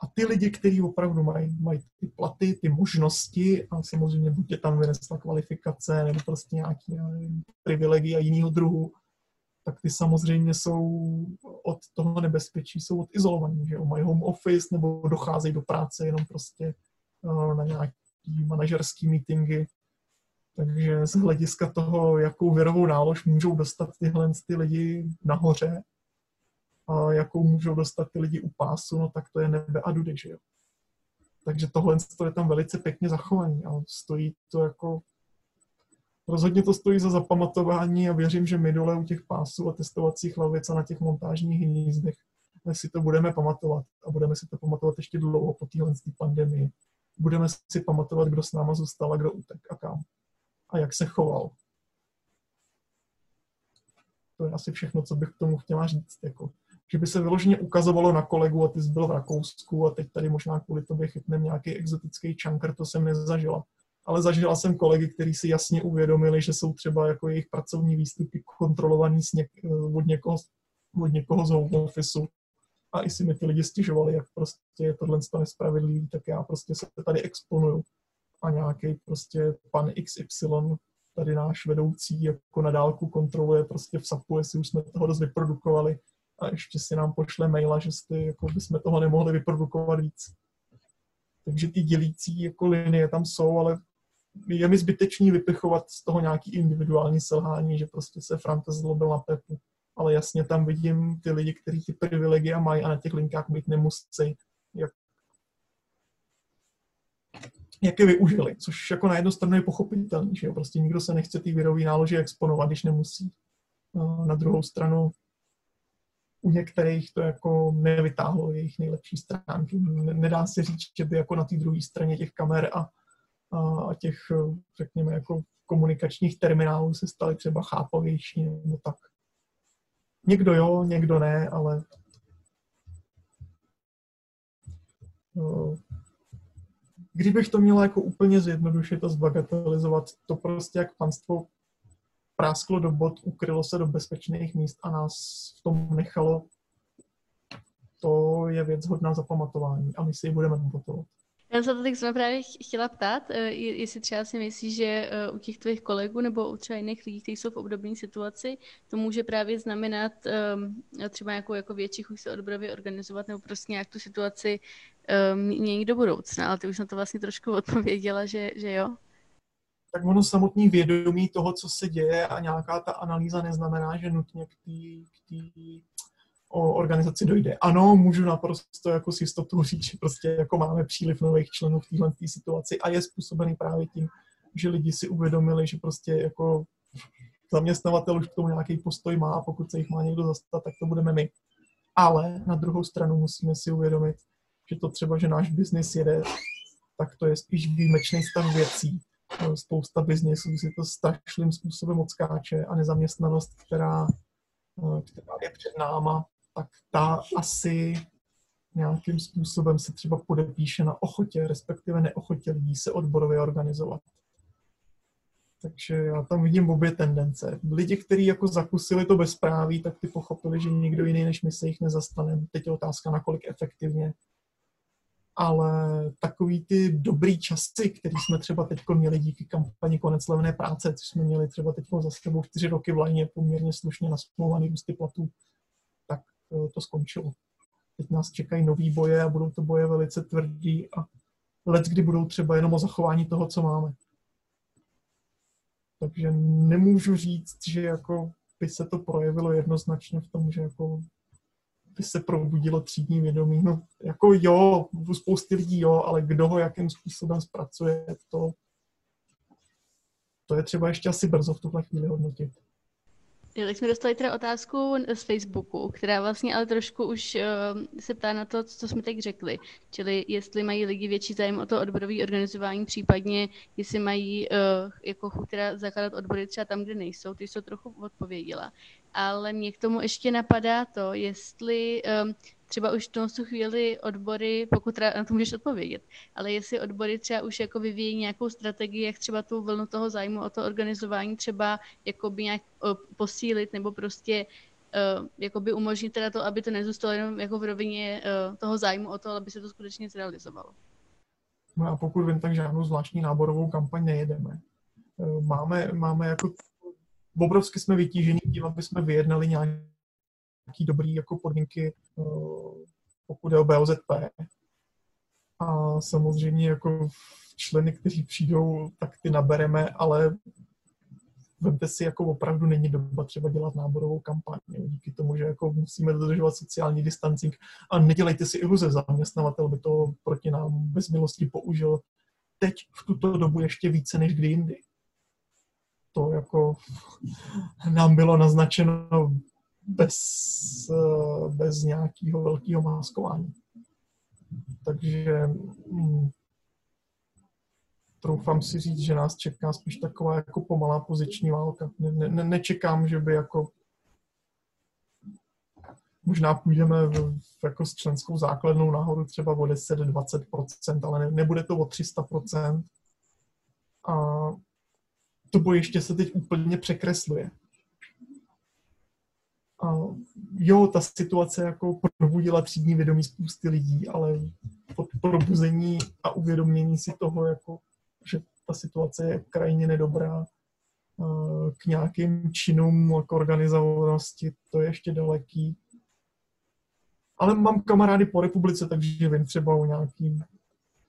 A ty lidi, kteří opravdu mají, mají ty platy, ty možnosti, a samozřejmě buď je tam vynesla kvalifikace nebo prostě nějaký privilegie a jiného druhu, tak ty samozřejmě jsou od toho nebezpečí, jsou odizolovaní, že jo? Mají home office nebo docházejí do práce jenom prostě na nějaké manažerské meetingy. Takže z hlediska toho, jakou věrovou nálož můžou dostat tyhle ty lidi nahoře a jakou můžou dostat ty lidi u pásu, no tak to je nebe a dudy, že jo. Takže tohle je tam velice pěkně zachovaný a stojí to jako, rozhodně to stojí za zapamatování a věřím, že my dole u těch pásů a testovacích lavic a na těch montážních hnízdech si to budeme pamatovat a budeme si to pamatovat ještě dlouho po téhle pandemii. Budeme si pamatovat, kdo s náma zůstal a kdo utek a kam. A jak se choval. To je asi všechno, co bych k tomu chtěla říct. Jako, že by se vyloženě ukazovalo na kolegu a ty jsi byl v Rakousku a teď tady možná kvůli tobě chytnem nějaký exotický čankr, to jsem nezažila. Ale zažila jsem kolegy, kteří si jasně uvědomili, že jsou třeba jako jejich pracovní výstupy kontrolovaný z něk- od, někoho, od někoho z home officeu. A i si mi ty lidi stěžovali, jak prostě je tohle nespravedlivý, tak já prostě se tady exponuju. A nějaký prostě pan iks ypsilon, tady náš vedoucí, jako na dálku kontroluje prostě v SAPu, jestli už jsme toho dost vyprodukovali a ještě si nám pošle maila, že jste, jako bychom toho nemohli vyprodukovat víc. Takže ty dělící jako linie tam jsou, ale je mi zbytečný vypichovat z toho nějaký individuální selhání, že prostě se Franta zlobil na Pepu. Ale jasně tam vidím ty lidi, kteří ty privilegia mají a na těch linkách mít nemusí, jak jak je využili, což jako na jednu stranu je pochopitelný, že jo, prostě nikdo se nechce ty virové nálože exponovat, když nemusí. Na druhou stranu u některých to jako nevytáhlo jejich nejlepší stránky. Nedá se říct, že by jako na té druhé straně těch kamer a, a těch, řekněme, jako komunikačních terminálů se staly třeba chápavější nebo tak. Někdo jo, někdo ne, ale no, kdybych to měla jako úplně zjednodušit a zbagatelizovat, to prostě jak panstvo prásklo do bod, ukrylo se do bezpečných míst a nás v tom nechalo, to je věc hodná zapamatování a my si ji budeme pamatovat. Já se to tak jsem právě chtěla ptát, jestli třeba si myslíš, že u těch tvých kolegů nebo u třeba jiných lidí, kteří jsou v obdobné situaci, to může právě znamenat třeba nějakou jako větší chuť se odborově organizovat nebo prostě nějak tu situaci mění do budoucna, ale ty už na to vlastně trošku odpověděla, že, že jo? Tak ono samotný vědomí toho, co se děje a nějaká ta analýza neznamená, že nutně k té o organizaci dojde. Ano, můžu naprosto jako s jistotou říct, že prostě jako máme příliv nových členů v téhle situaci a je způsobený právě tím, že lidi si uvědomili, že prostě jako zaměstnavatel už k tomu nějaký postoj má a pokud se jich má někdo zastat, tak to budeme my. ale na druhou stranu musíme si uvědomit, že to třeba, že náš biznis jede, tak to je spíš výjimečný stav věcí. Spousta biznisů si to strašným způsobem odskáče a nezaměstnanost, která, která je před náma, tak ta asi nějakým způsobem se třeba podepíše na ochotě, respektive neochotě lidí se odborově organizovat. Takže já tam vidím obě tendence. Lidi, kteří jako zakusili to bezpráví, tak ty pochopili, že nikdo jiný než my se jich nezastaneme. Teď je otázka, nakolik efektivně. Ale takový ty dobrý časy, který jsme třeba teď měli díky kampani Konec levné práce, což jsme měli třeba teď za sebou čtyři roky v lajně, poměrně slušně nasmluvaný ústy platů, tak to skončilo. Teď nás čekají nový boje a budou to boje velice tvrdí a leckdy budou třeba jenom o zachování toho, co máme. Takže nemůžu říct, že jako by se to projevilo jednoznačně v tom, že jako by se probudilo třídní vědomí. No, jako jo, u spousty lidí jo, ale kdo ho jakým způsobem zpracuje, to, to je třeba ještě asi brzo v tuhle chvíli hodnotit. Jo, tak jsme dostali teda otázku z Facebooku, která vlastně ale trošku už uh, se ptá na to, co jsme teď řekli. Čili jestli mají lidi větší zájem o to odborové organizování, případně jestli mají uh, jako chuť teda zakládat odbory třeba tam, kde nejsou, ty jsou trochu odpověděla. Ale mě k tomu ještě napadá to, jestli um, třeba už v tom chvíli odbory, pokud teda na to můžeš odpovědět, ale jestli odbory třeba už jako vyvíjí nějakou strategii, jak třeba tu vlnu toho zájmu o to organizování třeba jakoby nějak uh, posílit nebo prostě uh, jakoby umožnit teda to, aby to nezůstalo jenom jako v rovině uh, toho zájmu o to, aby se to skutečně zrealizovalo. No a pokud vím, tak žádnou zvláštní náborovou kampaň nejedeme. Uh, máme, máme jako obrovsky jsme vytížený tím, aby jsme vyjednali nějaké dobré jako podmínky, pokud je o B O Z P. A samozřejmě jako členy, kteří přijdou, tak ty nabereme, ale vemte si, jako opravdu není doba třeba dělat náborovou kampaň. Díky tomu, že jako musíme dodržovat sociální distancing. A nedělejte si iluze, zaměstnavatel by to proti nám bez milosti použil teď v tuto dobu ještě více než kdy jindy. To jako nám bylo naznačeno bez, bez nějakého velkého máskování. Takže hm, troufám si říct, že nás čeká spíš taková jako pomalá poziční válka. Ne, ne, nečekám, že by jako možná půjdeme v, jako s členskou základnou nahoru třeba o deset až dvacet procent, ale ne, nebude to o tři sta procent. A to bojiště se teď úplně překresluje. A jo, ta situace jako probudila třídní vědomí spousty lidí, ale pod probuzení a uvědomění si toho, jako, že ta situace je krajně nedobrá, k nějakým činům, k organizovanosti, to je ještě daleký. Ale mám kamarády po republice, takže vím třeba o nějakým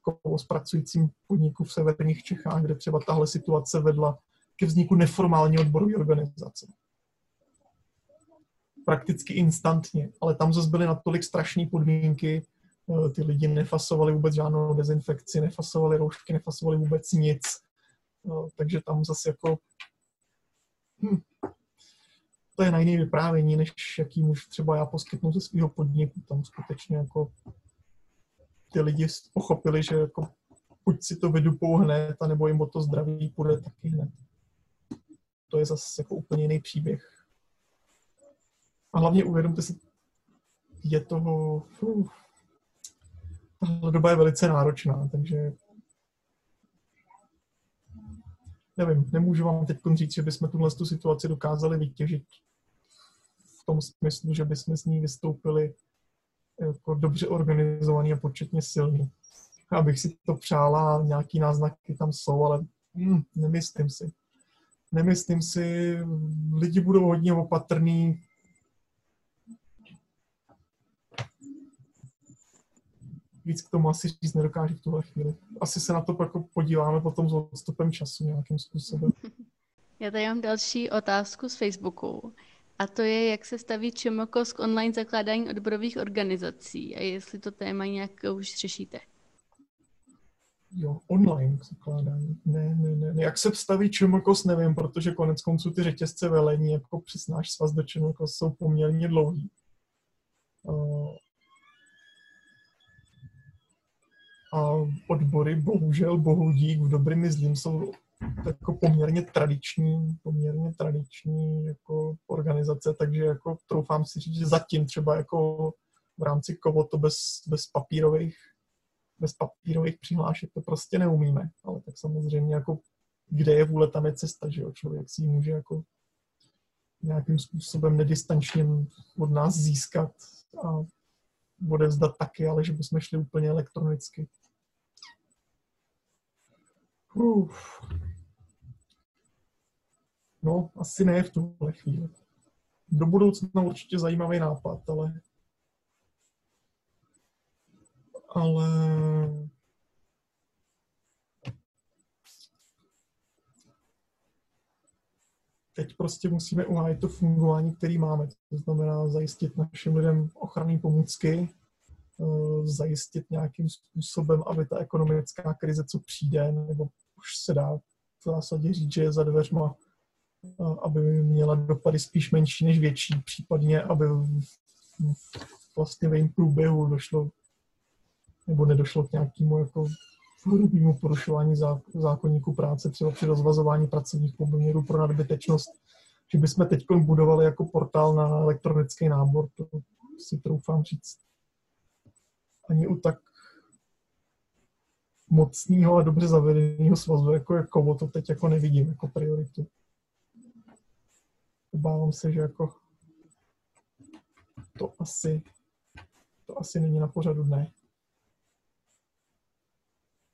Kovo s pracujícím podniku v severních Čechách, kde třeba tahle situace vedla ke vzniku neformální odborové organizace. Prakticky instantně, ale tam zase byly natolik strašné podmínky, ty lidi nefasovali vůbec žádnou dezinfekci, nefasovali roušky, nefasovali vůbec nic. Takže tam zase jako hm, to je na jiné vyprávění, než jaký můžu třeba já poskytnout ze svého podniku. Tam skutečně jako ty lidi pochopili, že jako buď si to vydupou hned, anebo jim o to zdraví půjde taky hned. To je zase jako úplně jiný příběh. A hlavně uvědomte si, je toho... Uf, tahle doba je velice náročná, takže... Nevím, nemůžu vám teď říct, že bychom tuhle situaci dokázali vytěžit v tom smyslu, že bychom s ní vystoupili jako dobře organizovaný a početně silný. Abych si to přála, nějaký náznaky tam jsou, ale hm, nemyslím si. Nemyslím si, lidi budou hodně opatrný. Víc k tomu asi říct nedokážu v tuhle chvíli. Asi se na to pak podíváme potom s odstupem času nějakým způsobem. Já tady mám další otázku z Facebooku. A to je, jak se staví ČMK k online zakládání odborových organizací a jestli to téma nějak už řešíte. Jo, online zakládání. Ne, ne, ne. Jak se staví ČMK, nevím, protože konec konců ty řetězce velení, jako přes náš svaz do ČMK, jsou poměrně dlouhý. A odbory, bohužel, bohu dík, v dobrým i zlým jsou jako poměrně tradiční, poměrně tradiční jako organizace, takže jako troufám si říct, že zatím třeba jako v rámci Kovo to bez, bez papírových bez papírových přihlášek to prostě neumíme, ale tak samozřejmě jako kde je vůle, tam je cesta, že jo, člověk si ji může jako nějakým způsobem nedistančním od nás získat a odevzdat taky, ale že bychom šli úplně elektronicky. Uf. No, asi ne v tuhle chvíli. Do budoucna určitě zajímavý nápad, ale ale teď prostě musíme uhájit to fungování, který máme. To znamená zajistit našim lidem ochranné pomůcky, zajistit nějakým způsobem, aby ta ekonomická krize, co přijde, nebo už se dá v zásadě říct, že je za dveřma, aby měla dopady spíš menší než větší, případně aby vlastně v jejím průběhu došlo nebo nedošlo k nějakému jako hrubému porušování zá, zákoníku práce, třeba při rozvazování pracovních poměrů pro nadbytečnost, že bychom teď budovali jako portál na elektronický nábor, to si troufám říct. Ani u tak mocného a dobře zavedeného svazu, jako je Kovo, to teď jako nevidím jako prioritu. Obávám se, že jako to asi, to asi není na pořadu dne.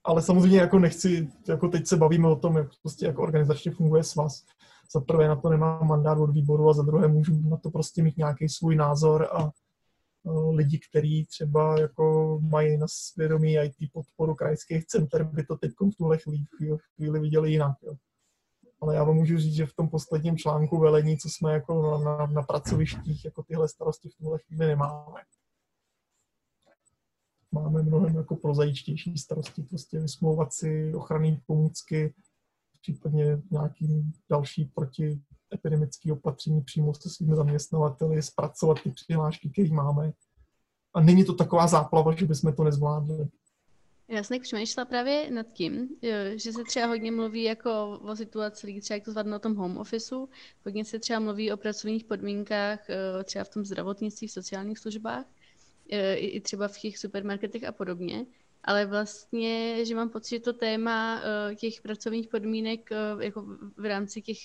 Ale samozřejmě jako nechci, jako teď se bavíme o tom, jak prostě jako organizačně funguje svaz. Za prvé na to nemám mandát od výboru a za druhé můžu na to prostě mít nějaký svůj názor a lidi, kteří třeba jako mají na svědomí í té podporu krajských center, by to teď v tuhle chvíli, chvíli viděli jinak. Jo. Ale já vám můžu říct, že v tom posledním článku velení, co jsme jako na, na, na pracovištích, jako tyhle starosti v tuhle chvíli nemáme. Máme mnohem jako prozaičtější starosti, prostě vysmlouvat si ochranné pomůcky, případně nějaký další protiepidemické opatření přímo se svými zaměstnavateli, zpracovat ty přihlášky, které máme. A není to taková záplava, že bychom to nezvládli. Já jsem přemýšlela právě nad tím, že se třeba hodně mluví jako o situaci lidí, třeba jak to zvládnou o tom home officeu, hodně se třeba mluví o pracovních podmínkách, třeba v tom zdravotnictví, v sociálních službách, i třeba v těch supermarketech a podobně, ale vlastně, že mám pocit, že to téma těch pracovních podmínek jako v rámci těch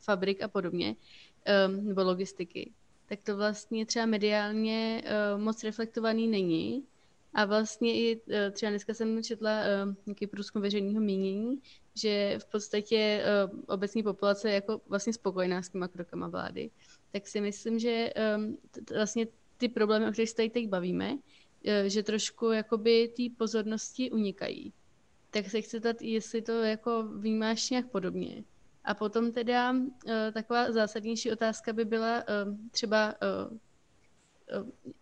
fabrik a podobně, nebo logistiky, tak to vlastně třeba mediálně moc reflektovaný není. A vlastně i třeba dneska jsem četla nějaký průzkum veřejného mínění, že v podstatě obecní populace je jako vlastně spokojená s těma krokama vlády. Tak si myslím, že vlastně ty problémy, o kterých se tady teď bavíme, že trošku jakoby té pozornosti unikají. Tak se chci ptát, jestli to jako vnímáš nějak podobně. A potom teda taková zásadnější otázka by byla třeba,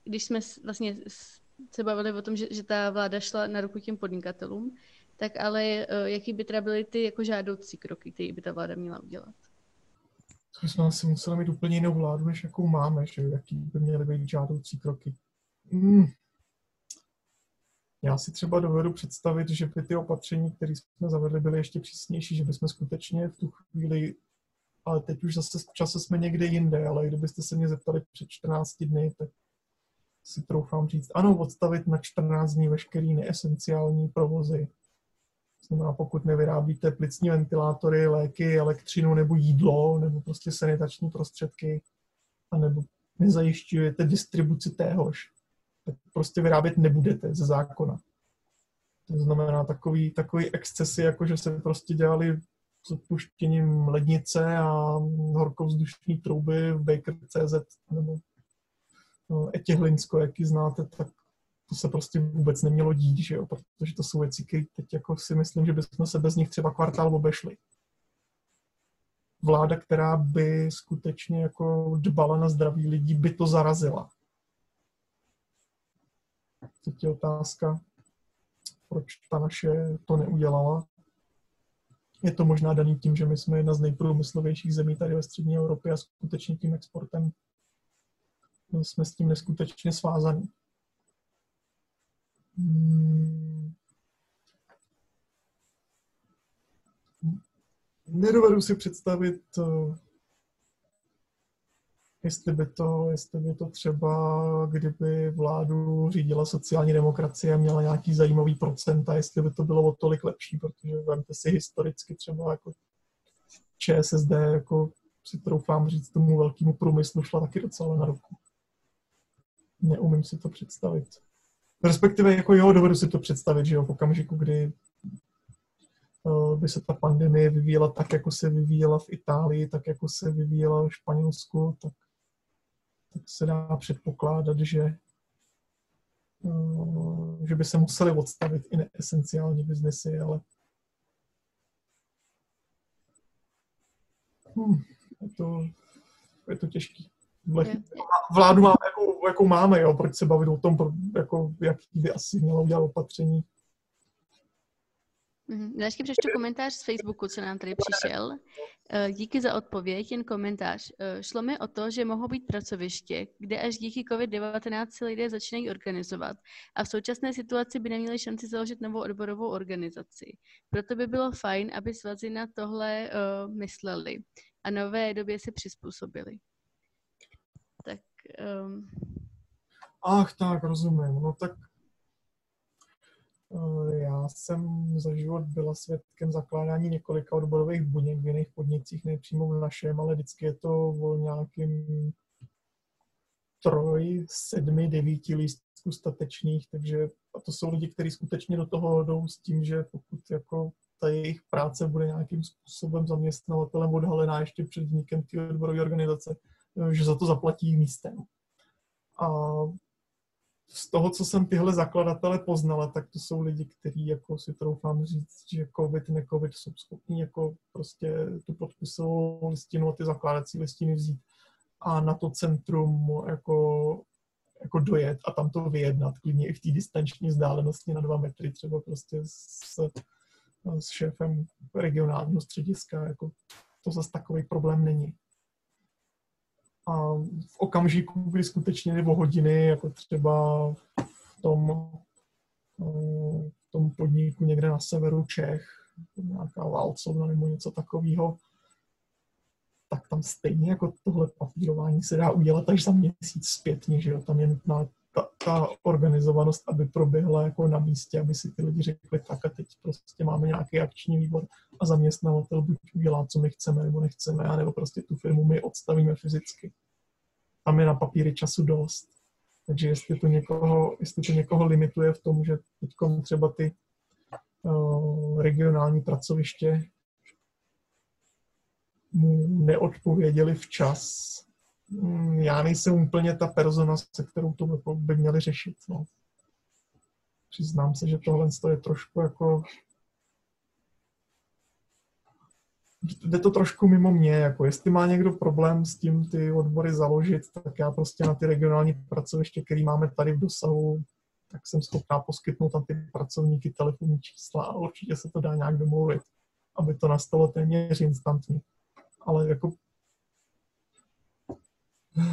když jsme vlastně se bavili o tom, že, že ta vláda šla na ruku těm podnikatelům, tak ale jaký by teda byly ty jako žádoucí kroky, které by ta vláda měla udělat? To jsme asi museli mít úplně jinou vládu, než jakou máme, že jaký by měly být žádoucí kroky. Hmm. Já si třeba dovedu představit, že by ty opatření, které jsme zavedli, byly ještě přísnější, že bychom skutečně v tu chvíli, ale teď už zase čase jsme někde jinde, ale kdybyste se mě zeptali před čtrnácti dny, tak si troufám říct, ano, odstavit na čtrnáct dní veškerý neesenciální provozy. Znamená, pokud nevyrábíte plicní ventilátory, léky, elektřinu nebo jídlo, nebo prostě sanitační prostředky, anebo nezajišťujete distribuci téhož, tak prostě vyrábět nebudete ze zákona. To znamená takový, takový excesy, jako že se prostě dělali s odpuštěním lednice a horkovzdušní trouby v Baker tečka cé zet nebo ETě Hlinsko, jak ji znáte, tak to se prostě vůbec nemělo dít, že jo? Protože to jsou věci, které teď jako si myslím, že bychom se bez nich třeba kvartál obešli. Vláda, která by skutečně jako dbala na zdraví lidí, by to zarazila. Teď je otázka, proč ta naše to neudělala. Je to možná daný tím, že my jsme jedna z nejprůmyslovějších zemí tady ve střední Evropě a skutečně tím exportem jsme s tím neskutečně svázaní. Nedovedu si představit, jestli by to, jestli by to třeba, kdyby vládu řídila sociální demokracie, měla nějaký zajímavý procenta, jestli by to bylo o tolik lepší, protože vemte si historicky třeba jako Č S S D, jako si troufám říct, tomu velkému průmyslu šla taky docela na ruku. Neumím si to představit. Respektive jako jo, dovedu si to představit, že jo, v okamžiku, kdy by se ta pandemie vyvíjela tak, jako se vyvíjela v Itálii, tak, jako se vyvíjela v Španělsku, tak, tak se dá předpokládat, že, že by se museli odstavit i neesenciální biznesy, ale hm, je, to, je to těžký. Vládu máme, jakou, jakou máme, jo, proč se bavit o tom, jako, jaký by asi mělo udělat opatření. Dnešky přečtu komentář z Facebooku, co nám tady přišel. Díky za odpověď, jen komentář. Šlo mi o to, že mohou být pracoviště, kde až díky COVID devatenáct se lidé začínají organizovat a v současné situaci by neměli šanci založit novou odborovou organizaci. Proto by bylo fajn, aby svazy na tohle uh, mysleli a nové době se přizpůsobili. Tak... Um... Ach, tak, rozumím. No tak... Já jsem za život byla svědkem zakládání několika odborových buněk v jiných podnicích, nepřímo v našem, ale vždycky je to o nějakým troj, sedmi, devíti lístků statečných, takže a to jsou lidi, kteří skutečně do toho jdou s tím, že pokud jako ta jejich práce bude nějakým způsobem zaměstnavatelem odhalená ještě před vznikem té odborové organizace, že za to zaplatí místem. A z toho, co jsem tyhle zakladatele poznala, tak to jsou lidi, kteří jako si troufám říct, že COVID, ne COVID jsou schopní jako prostě tu podpisovou listinu a ty zakládací listiny vzít a na to centrum jako, jako dojet a tam to vyjednat, klidně i v té distanční vzdálenosti na dva metry třeba prostě s, s šéfem regionálního střediska, jako to zase takový problém není. A v okamžiku, kdy skutečně nebo hodiny, jako třeba v tom, v tom podniku někde na severu Čech, nějaká válcovna nebo něco takového, tak tam stejně jako tohle papírování se dá udělat až za měsíc zpětně, že jo, tam je nutná ta, ta organizovanost, aby proběhla jako na místě, aby si ty lidi řekli tak a teď prostě máme nějaký akční výbor a zaměstnavatel buď udělá, co my chceme nebo nechceme, anebo prostě tu firmu my odstavíme fyzicky. Tam je na papíry času dost. Takže jestli to někoho, jestli to někoho limituje v tom, že teďkom třeba ty uh, regionální pracoviště mu neodpověděli včas, já nejsem úplně ta persona, se kterou to by měli řešit. No. Přiznám se, že tohle je trošku jako... Jde to trošku mimo mě. Jako jestli má někdo problém s tím ty odbory založit, tak já prostě na ty regionální pracoviště, který máme tady v dosahu, tak jsem schopná poskytnout tam ty pracovníky, telefonní čísla a určitě se to dá nějak domluvit, aby to nastalo téměř instantně. Ale jako...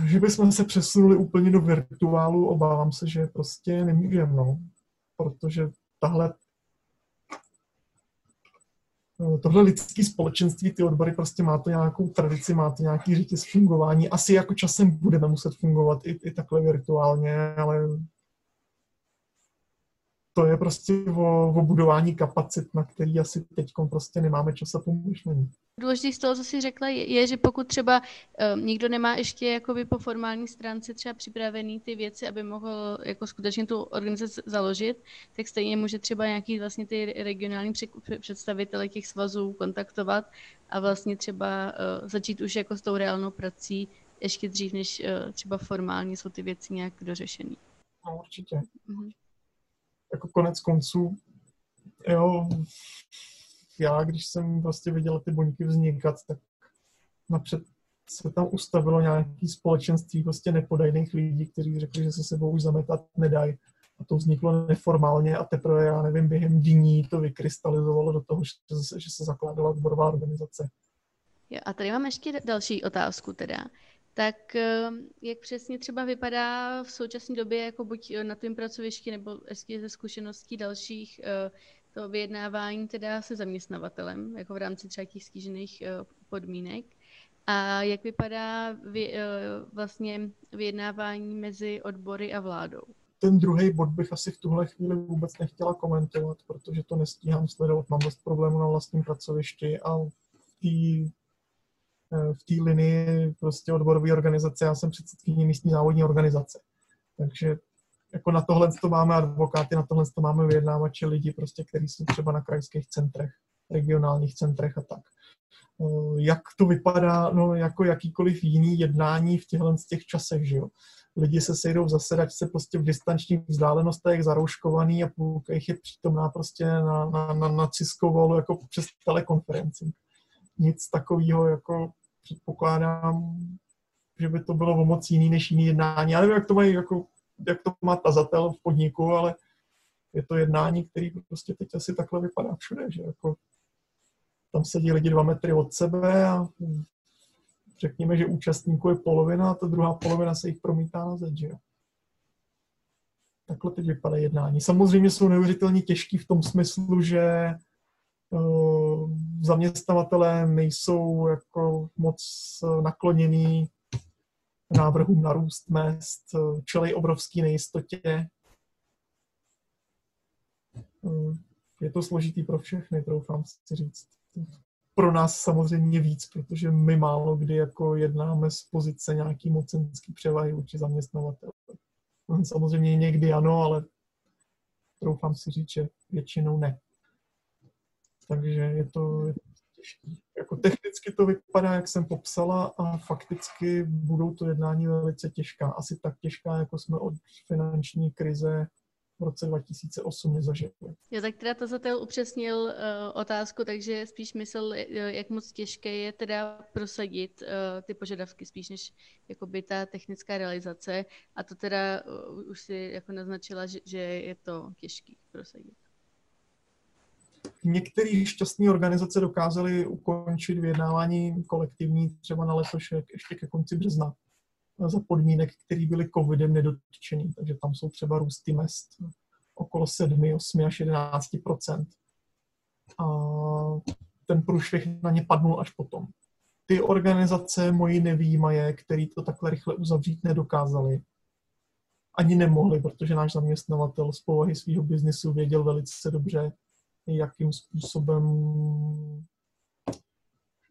Že bychom se přesunuli úplně do virtuálu, obávám se, že prostě nemůžeme, no. Protože tahle, tohle lidské společenství, ty odbory prostě má to nějakou tradici, má to nějaký řetěz fungování. Asi jako časem budeme muset fungovat i, i takhle virtuálně, ale to je prostě o, o budování kapacit, na který asi teď prostě nemáme čas a pomyšlení. Důležitý z toho, co jsi řekla, je, je že pokud třeba um, nikdo nemá ještě jakoby po formální stránce třeba připravený ty věci, aby mohl jako skutečně tu organizaci založit, tak stejně může třeba nějaký vlastně ty regionální představitele těch svazů kontaktovat a vlastně třeba uh, začít už jako s tou reálnou prací ještě dřív, než uh, třeba formálně jsou ty věci nějak dořešené. No určitě. Mhm. Jako konec konců, jo, já, když jsem vlastně viděla ty buňky vznikat, tak napřed se tam ustavilo nějaké společenství vlastně nepodajných lidí, kteří řekli, že se sebou už zametat nedají. A to vzniklo neformálně a teprve, já nevím, během dní to vykrystalizovalo do toho, že se, že se zakládala odborová organizace. Jo, a tady mám ještě další otázku teda. tak jak přesně třeba vypadá v současné době, jako buď na tom pracovišti nebo ze zkušeností dalších, to vyjednávání teda se zaměstnavatelem, jako v rámci třeba těch stížených podmínek. A jak vypadá vy, vlastně vyjednávání mezi odbory a vládou? Ten druhý bod bych asi v tuhle chvíli vůbec nechtěla komentovat, protože to nestíhám sledovat. Mám dost problémů na vlastním pracovišti a v té linii prostě odborové organizace. Já jsem předsedkyní místní závodní organizace. Takže jako na tohle to máme advokáty, na tohle to máme vyjednávače lidi, prostě, kteří jsou třeba na krajských centrech, regionálních centrech a tak. Jak to vypadá, no jako jakýkoliv jiný jednání v těchto z těch časech, že jo. Lidi se sejdou v zasedačce prostě v distančních vzdálenostech, zarouškovaný a půlka jich je přítomná prostě na, na, na, na Cisco jako přes telekonferenci. Nic takového, jako předpokládám, že by to bylo o moc jiný než jiný jednání. Já nevím, jak to, mají, jako, jak to má tazatel v podniku, ale je to jednání, který prostě teď asi takhle vypadá všude, že jako tam sedí lidi dva metry od sebe a řekněme, že účastníků je polovina a ta druhá polovina se jich promítá na zeď, že jo. Takhle teď vypadá jednání. Samozřejmě jsou neuvěřitelně těžký v tom smyslu, že uh, zaměstnavatelé nejsou jako moc naklonění návrhům na růst mest, čelej obrovský nejistotě. Uh, je to složitý pro všechny, troufám si říct. Pro nás samozřejmě víc, protože my málo kdy jako jednáme z pozice nějaký mocenský převahy vůči zaměstnavatele. Samozřejmě někdy ano, ale troufám si říct, že většinou ne. Takže je to, je to těžké. Jako technicky to vypadá, jak jsem popsala, a fakticky budou to jednání velice těžká. Asi tak těžká, jako jsme od finanční krize v roce dva tisíce osm nezažil. Jo, tak teda tazatel upřesnil uh, otázku, takže spíš myslel, jak moc těžké je teda prosadit uh, ty požadavky, spíš než jakoby ta technická realizace. A to teda uh, už si jako naznačila, že, že je to těžké prosadit. Některé šťastné organizace dokázaly ukončit vyjednávání kolektivní třeba na letošek ještě ke konci března za podmínek, které byly covidem nedotčený. Takže tam jsou třeba růsty mezd okolo sedm, osm až jedenáct procent. A ten průšvih na ně padnul až potom. Ty organizace moji nevýjímaje, který to takhle rychle uzavřít nedokázali, ani nemohli, protože náš zaměstnavatel z povahy svého biznisu věděl velice dobře, jakým způsobem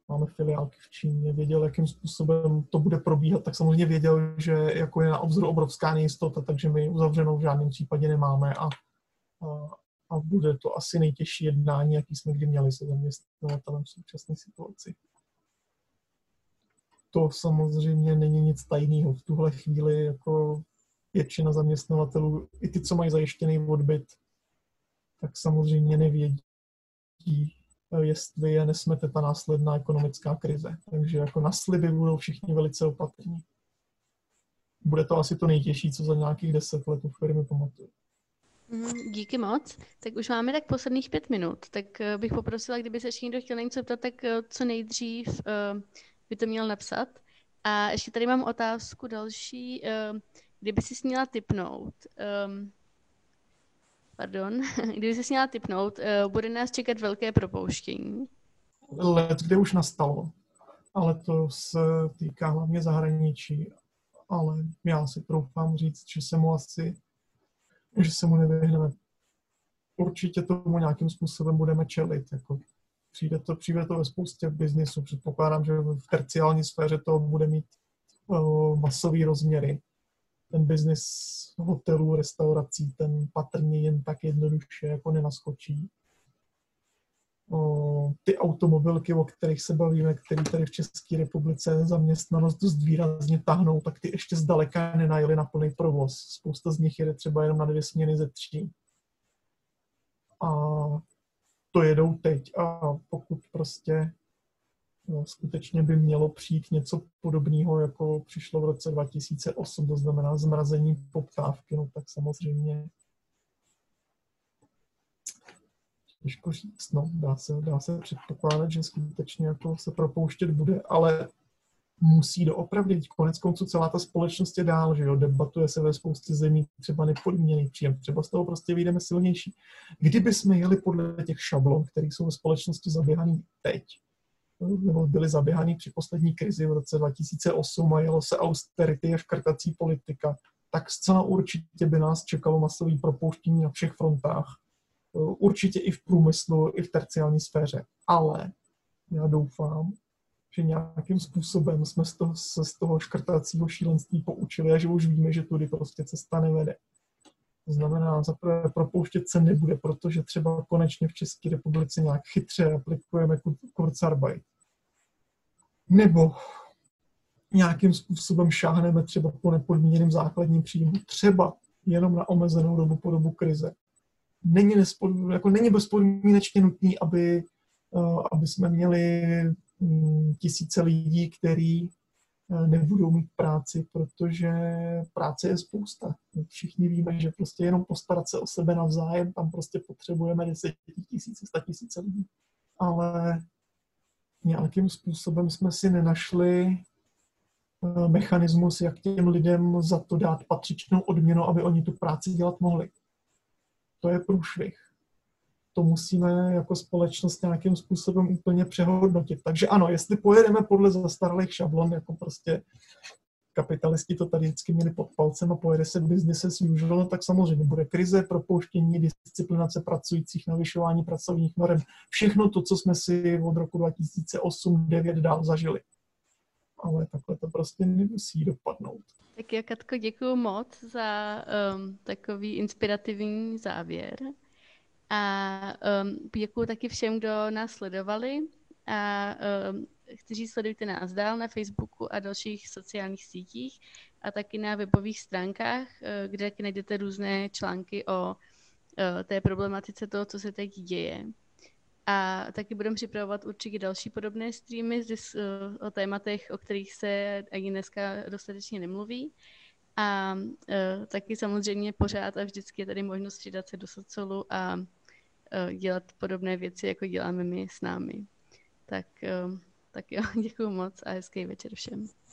máme filiálky v Číně, věděl, jakým způsobem to bude probíhat, tak samozřejmě věděl, že jako je na obzoru obrovská nejistota, takže my uzavřenou v žádném případě nemáme a, a, a bude to asi nejtěžší jednání, jaký jsme kdy měli se zaměstnavatelem v současné situaci. To samozřejmě není nic tajného. V tuhle chvíli jako většina zaměstnavatelů, i ty, co mají zajištěný odbyt, tak samozřejmě nevědí, jestli je nesmete ta následná ekonomická krize. Takže jako na sliby budou všichni velice opatrní. Bude to asi to nejtěžší, co za nějakých deset let u firmy pamatuju. Díky moc. Tak už máme tak posledních pět minut. Tak bych poprosila, kdyby se ještě někdo chtěl na něco ptat, tak co nejdřív by to měl napsat. A ještě tady mám otázku další. Kdyby si směla tipnout... Pardon, kdyby se směla tipnout, bude nás čekat velké propouštění? Let, kde už nastalo, ale to se týká hlavně zahraničí, ale já si troufám říct, že se mu asi, že se mu nevyhneme. Určitě tomu nějakým způsobem budeme čelit, jako přijde to, přijde to ve spoustě biznisu, předpokládám, že v terciální sféře to bude mít uh, masový rozměry. Ten biznis hotelů, restaurací, ten patrně jen tak jednoduše jako nenaskočí. O, ty automobilky, o kterých se bavíme, které tady v České republice zaměstnanost dost výrazně tahnou, tak ty ještě zdaleka nenajeli na plný provoz. Spousta z nich jede třeba jenom na dvě směny ze tří. A to jedou teď. A pokud prostě no, skutečně by mělo přijít něco podobného, jako přišlo v roce dva tisíce osm, to znamená zmrazení poptávky, no tak samozřejmě těžko říct, no, dá se, dá se předpokládat, že skutečně jako se propouštět bude, ale musí doopravdy, konec konců celá ta společnost je dál, že jo, debatuje se ve spoustě zemí třeba nepodmíněný příjem, třeba z toho prostě vyjdeme silnější. Kdyby jsme jeli podle těch šablon, které jsou ve společnosti zaběhaný teď, nebo byly zaběhaný při poslední krizi v roce dva tisíce osm a jelo se austerity a škrtací politika, tak zcela určitě by nás čekalo masové propouštění na všech frontách. Určitě i v průmyslu, i v terciální sféře. Ale já doufám, že nějakým způsobem jsme z toho, se z toho škrtacího šílenství poučili a že už víme, že tudy prostě cesta nevede. To znamená, zaprvé propouštět se nebude, protože třeba konečně v České republice nějak chytře aplikujeme kurzarbeit. Nebo nějakým způsobem šáhneme třeba po nepodmíněným základním příjmu, třeba jenom na omezenou dobu po dobu krize. Není, nespod, jako není bezpodmínečně nutný, aby, aby jsme měli tisíce lidí, kteří nebudou mít práci, protože práce je spousta. Všichni víme, že prostě jenom postarat se o sebe navzájem, tam prostě potřebujeme desetitisíce, statisíce lidí. Ale nějakým způsobem jsme si nenašli mechanismus, jak těm lidem za to dát patřičnou odměnu, aby oni tu práci dělat mohli. To je průšvih. To musíme jako společnost nějakým způsobem úplně přehodnotit. Takže ano, jestli pojedeme podle zastaralých šablon, jako prostě kapitalisti to tady vždycky měli pod palcem a pojede se business as usual, tak samozřejmě bude krize, propouštění, disciplinace pracujících, navyšování pracovních norem. Všechno to, co jsme si od roku dva tisíce osm devět dál zažili. Ale takhle to prostě nemusí dopadnout. Tak já, Katko, děkuju moc za um, takový inspirativní závěr. A um, děkuju taky všem, kdo nás sledovali a um, kteří sledujte nás dál na Facebooku a dalších sociálních sítích a taky na webových stránkách, kde najdete různé články o uh, té problematice toho, co se teď děje. A taky budeme připravovat určitě další podobné streamy o tématech, o kterých se ani dneska dostatečně nemluví. A e, taky samozřejmě pořád a vždycky je tady možnost přidat se do socialu a e, dělat podobné věci, jako děláme my s námi. Tak, e, tak jo, děkuju moc a hezký večer všem.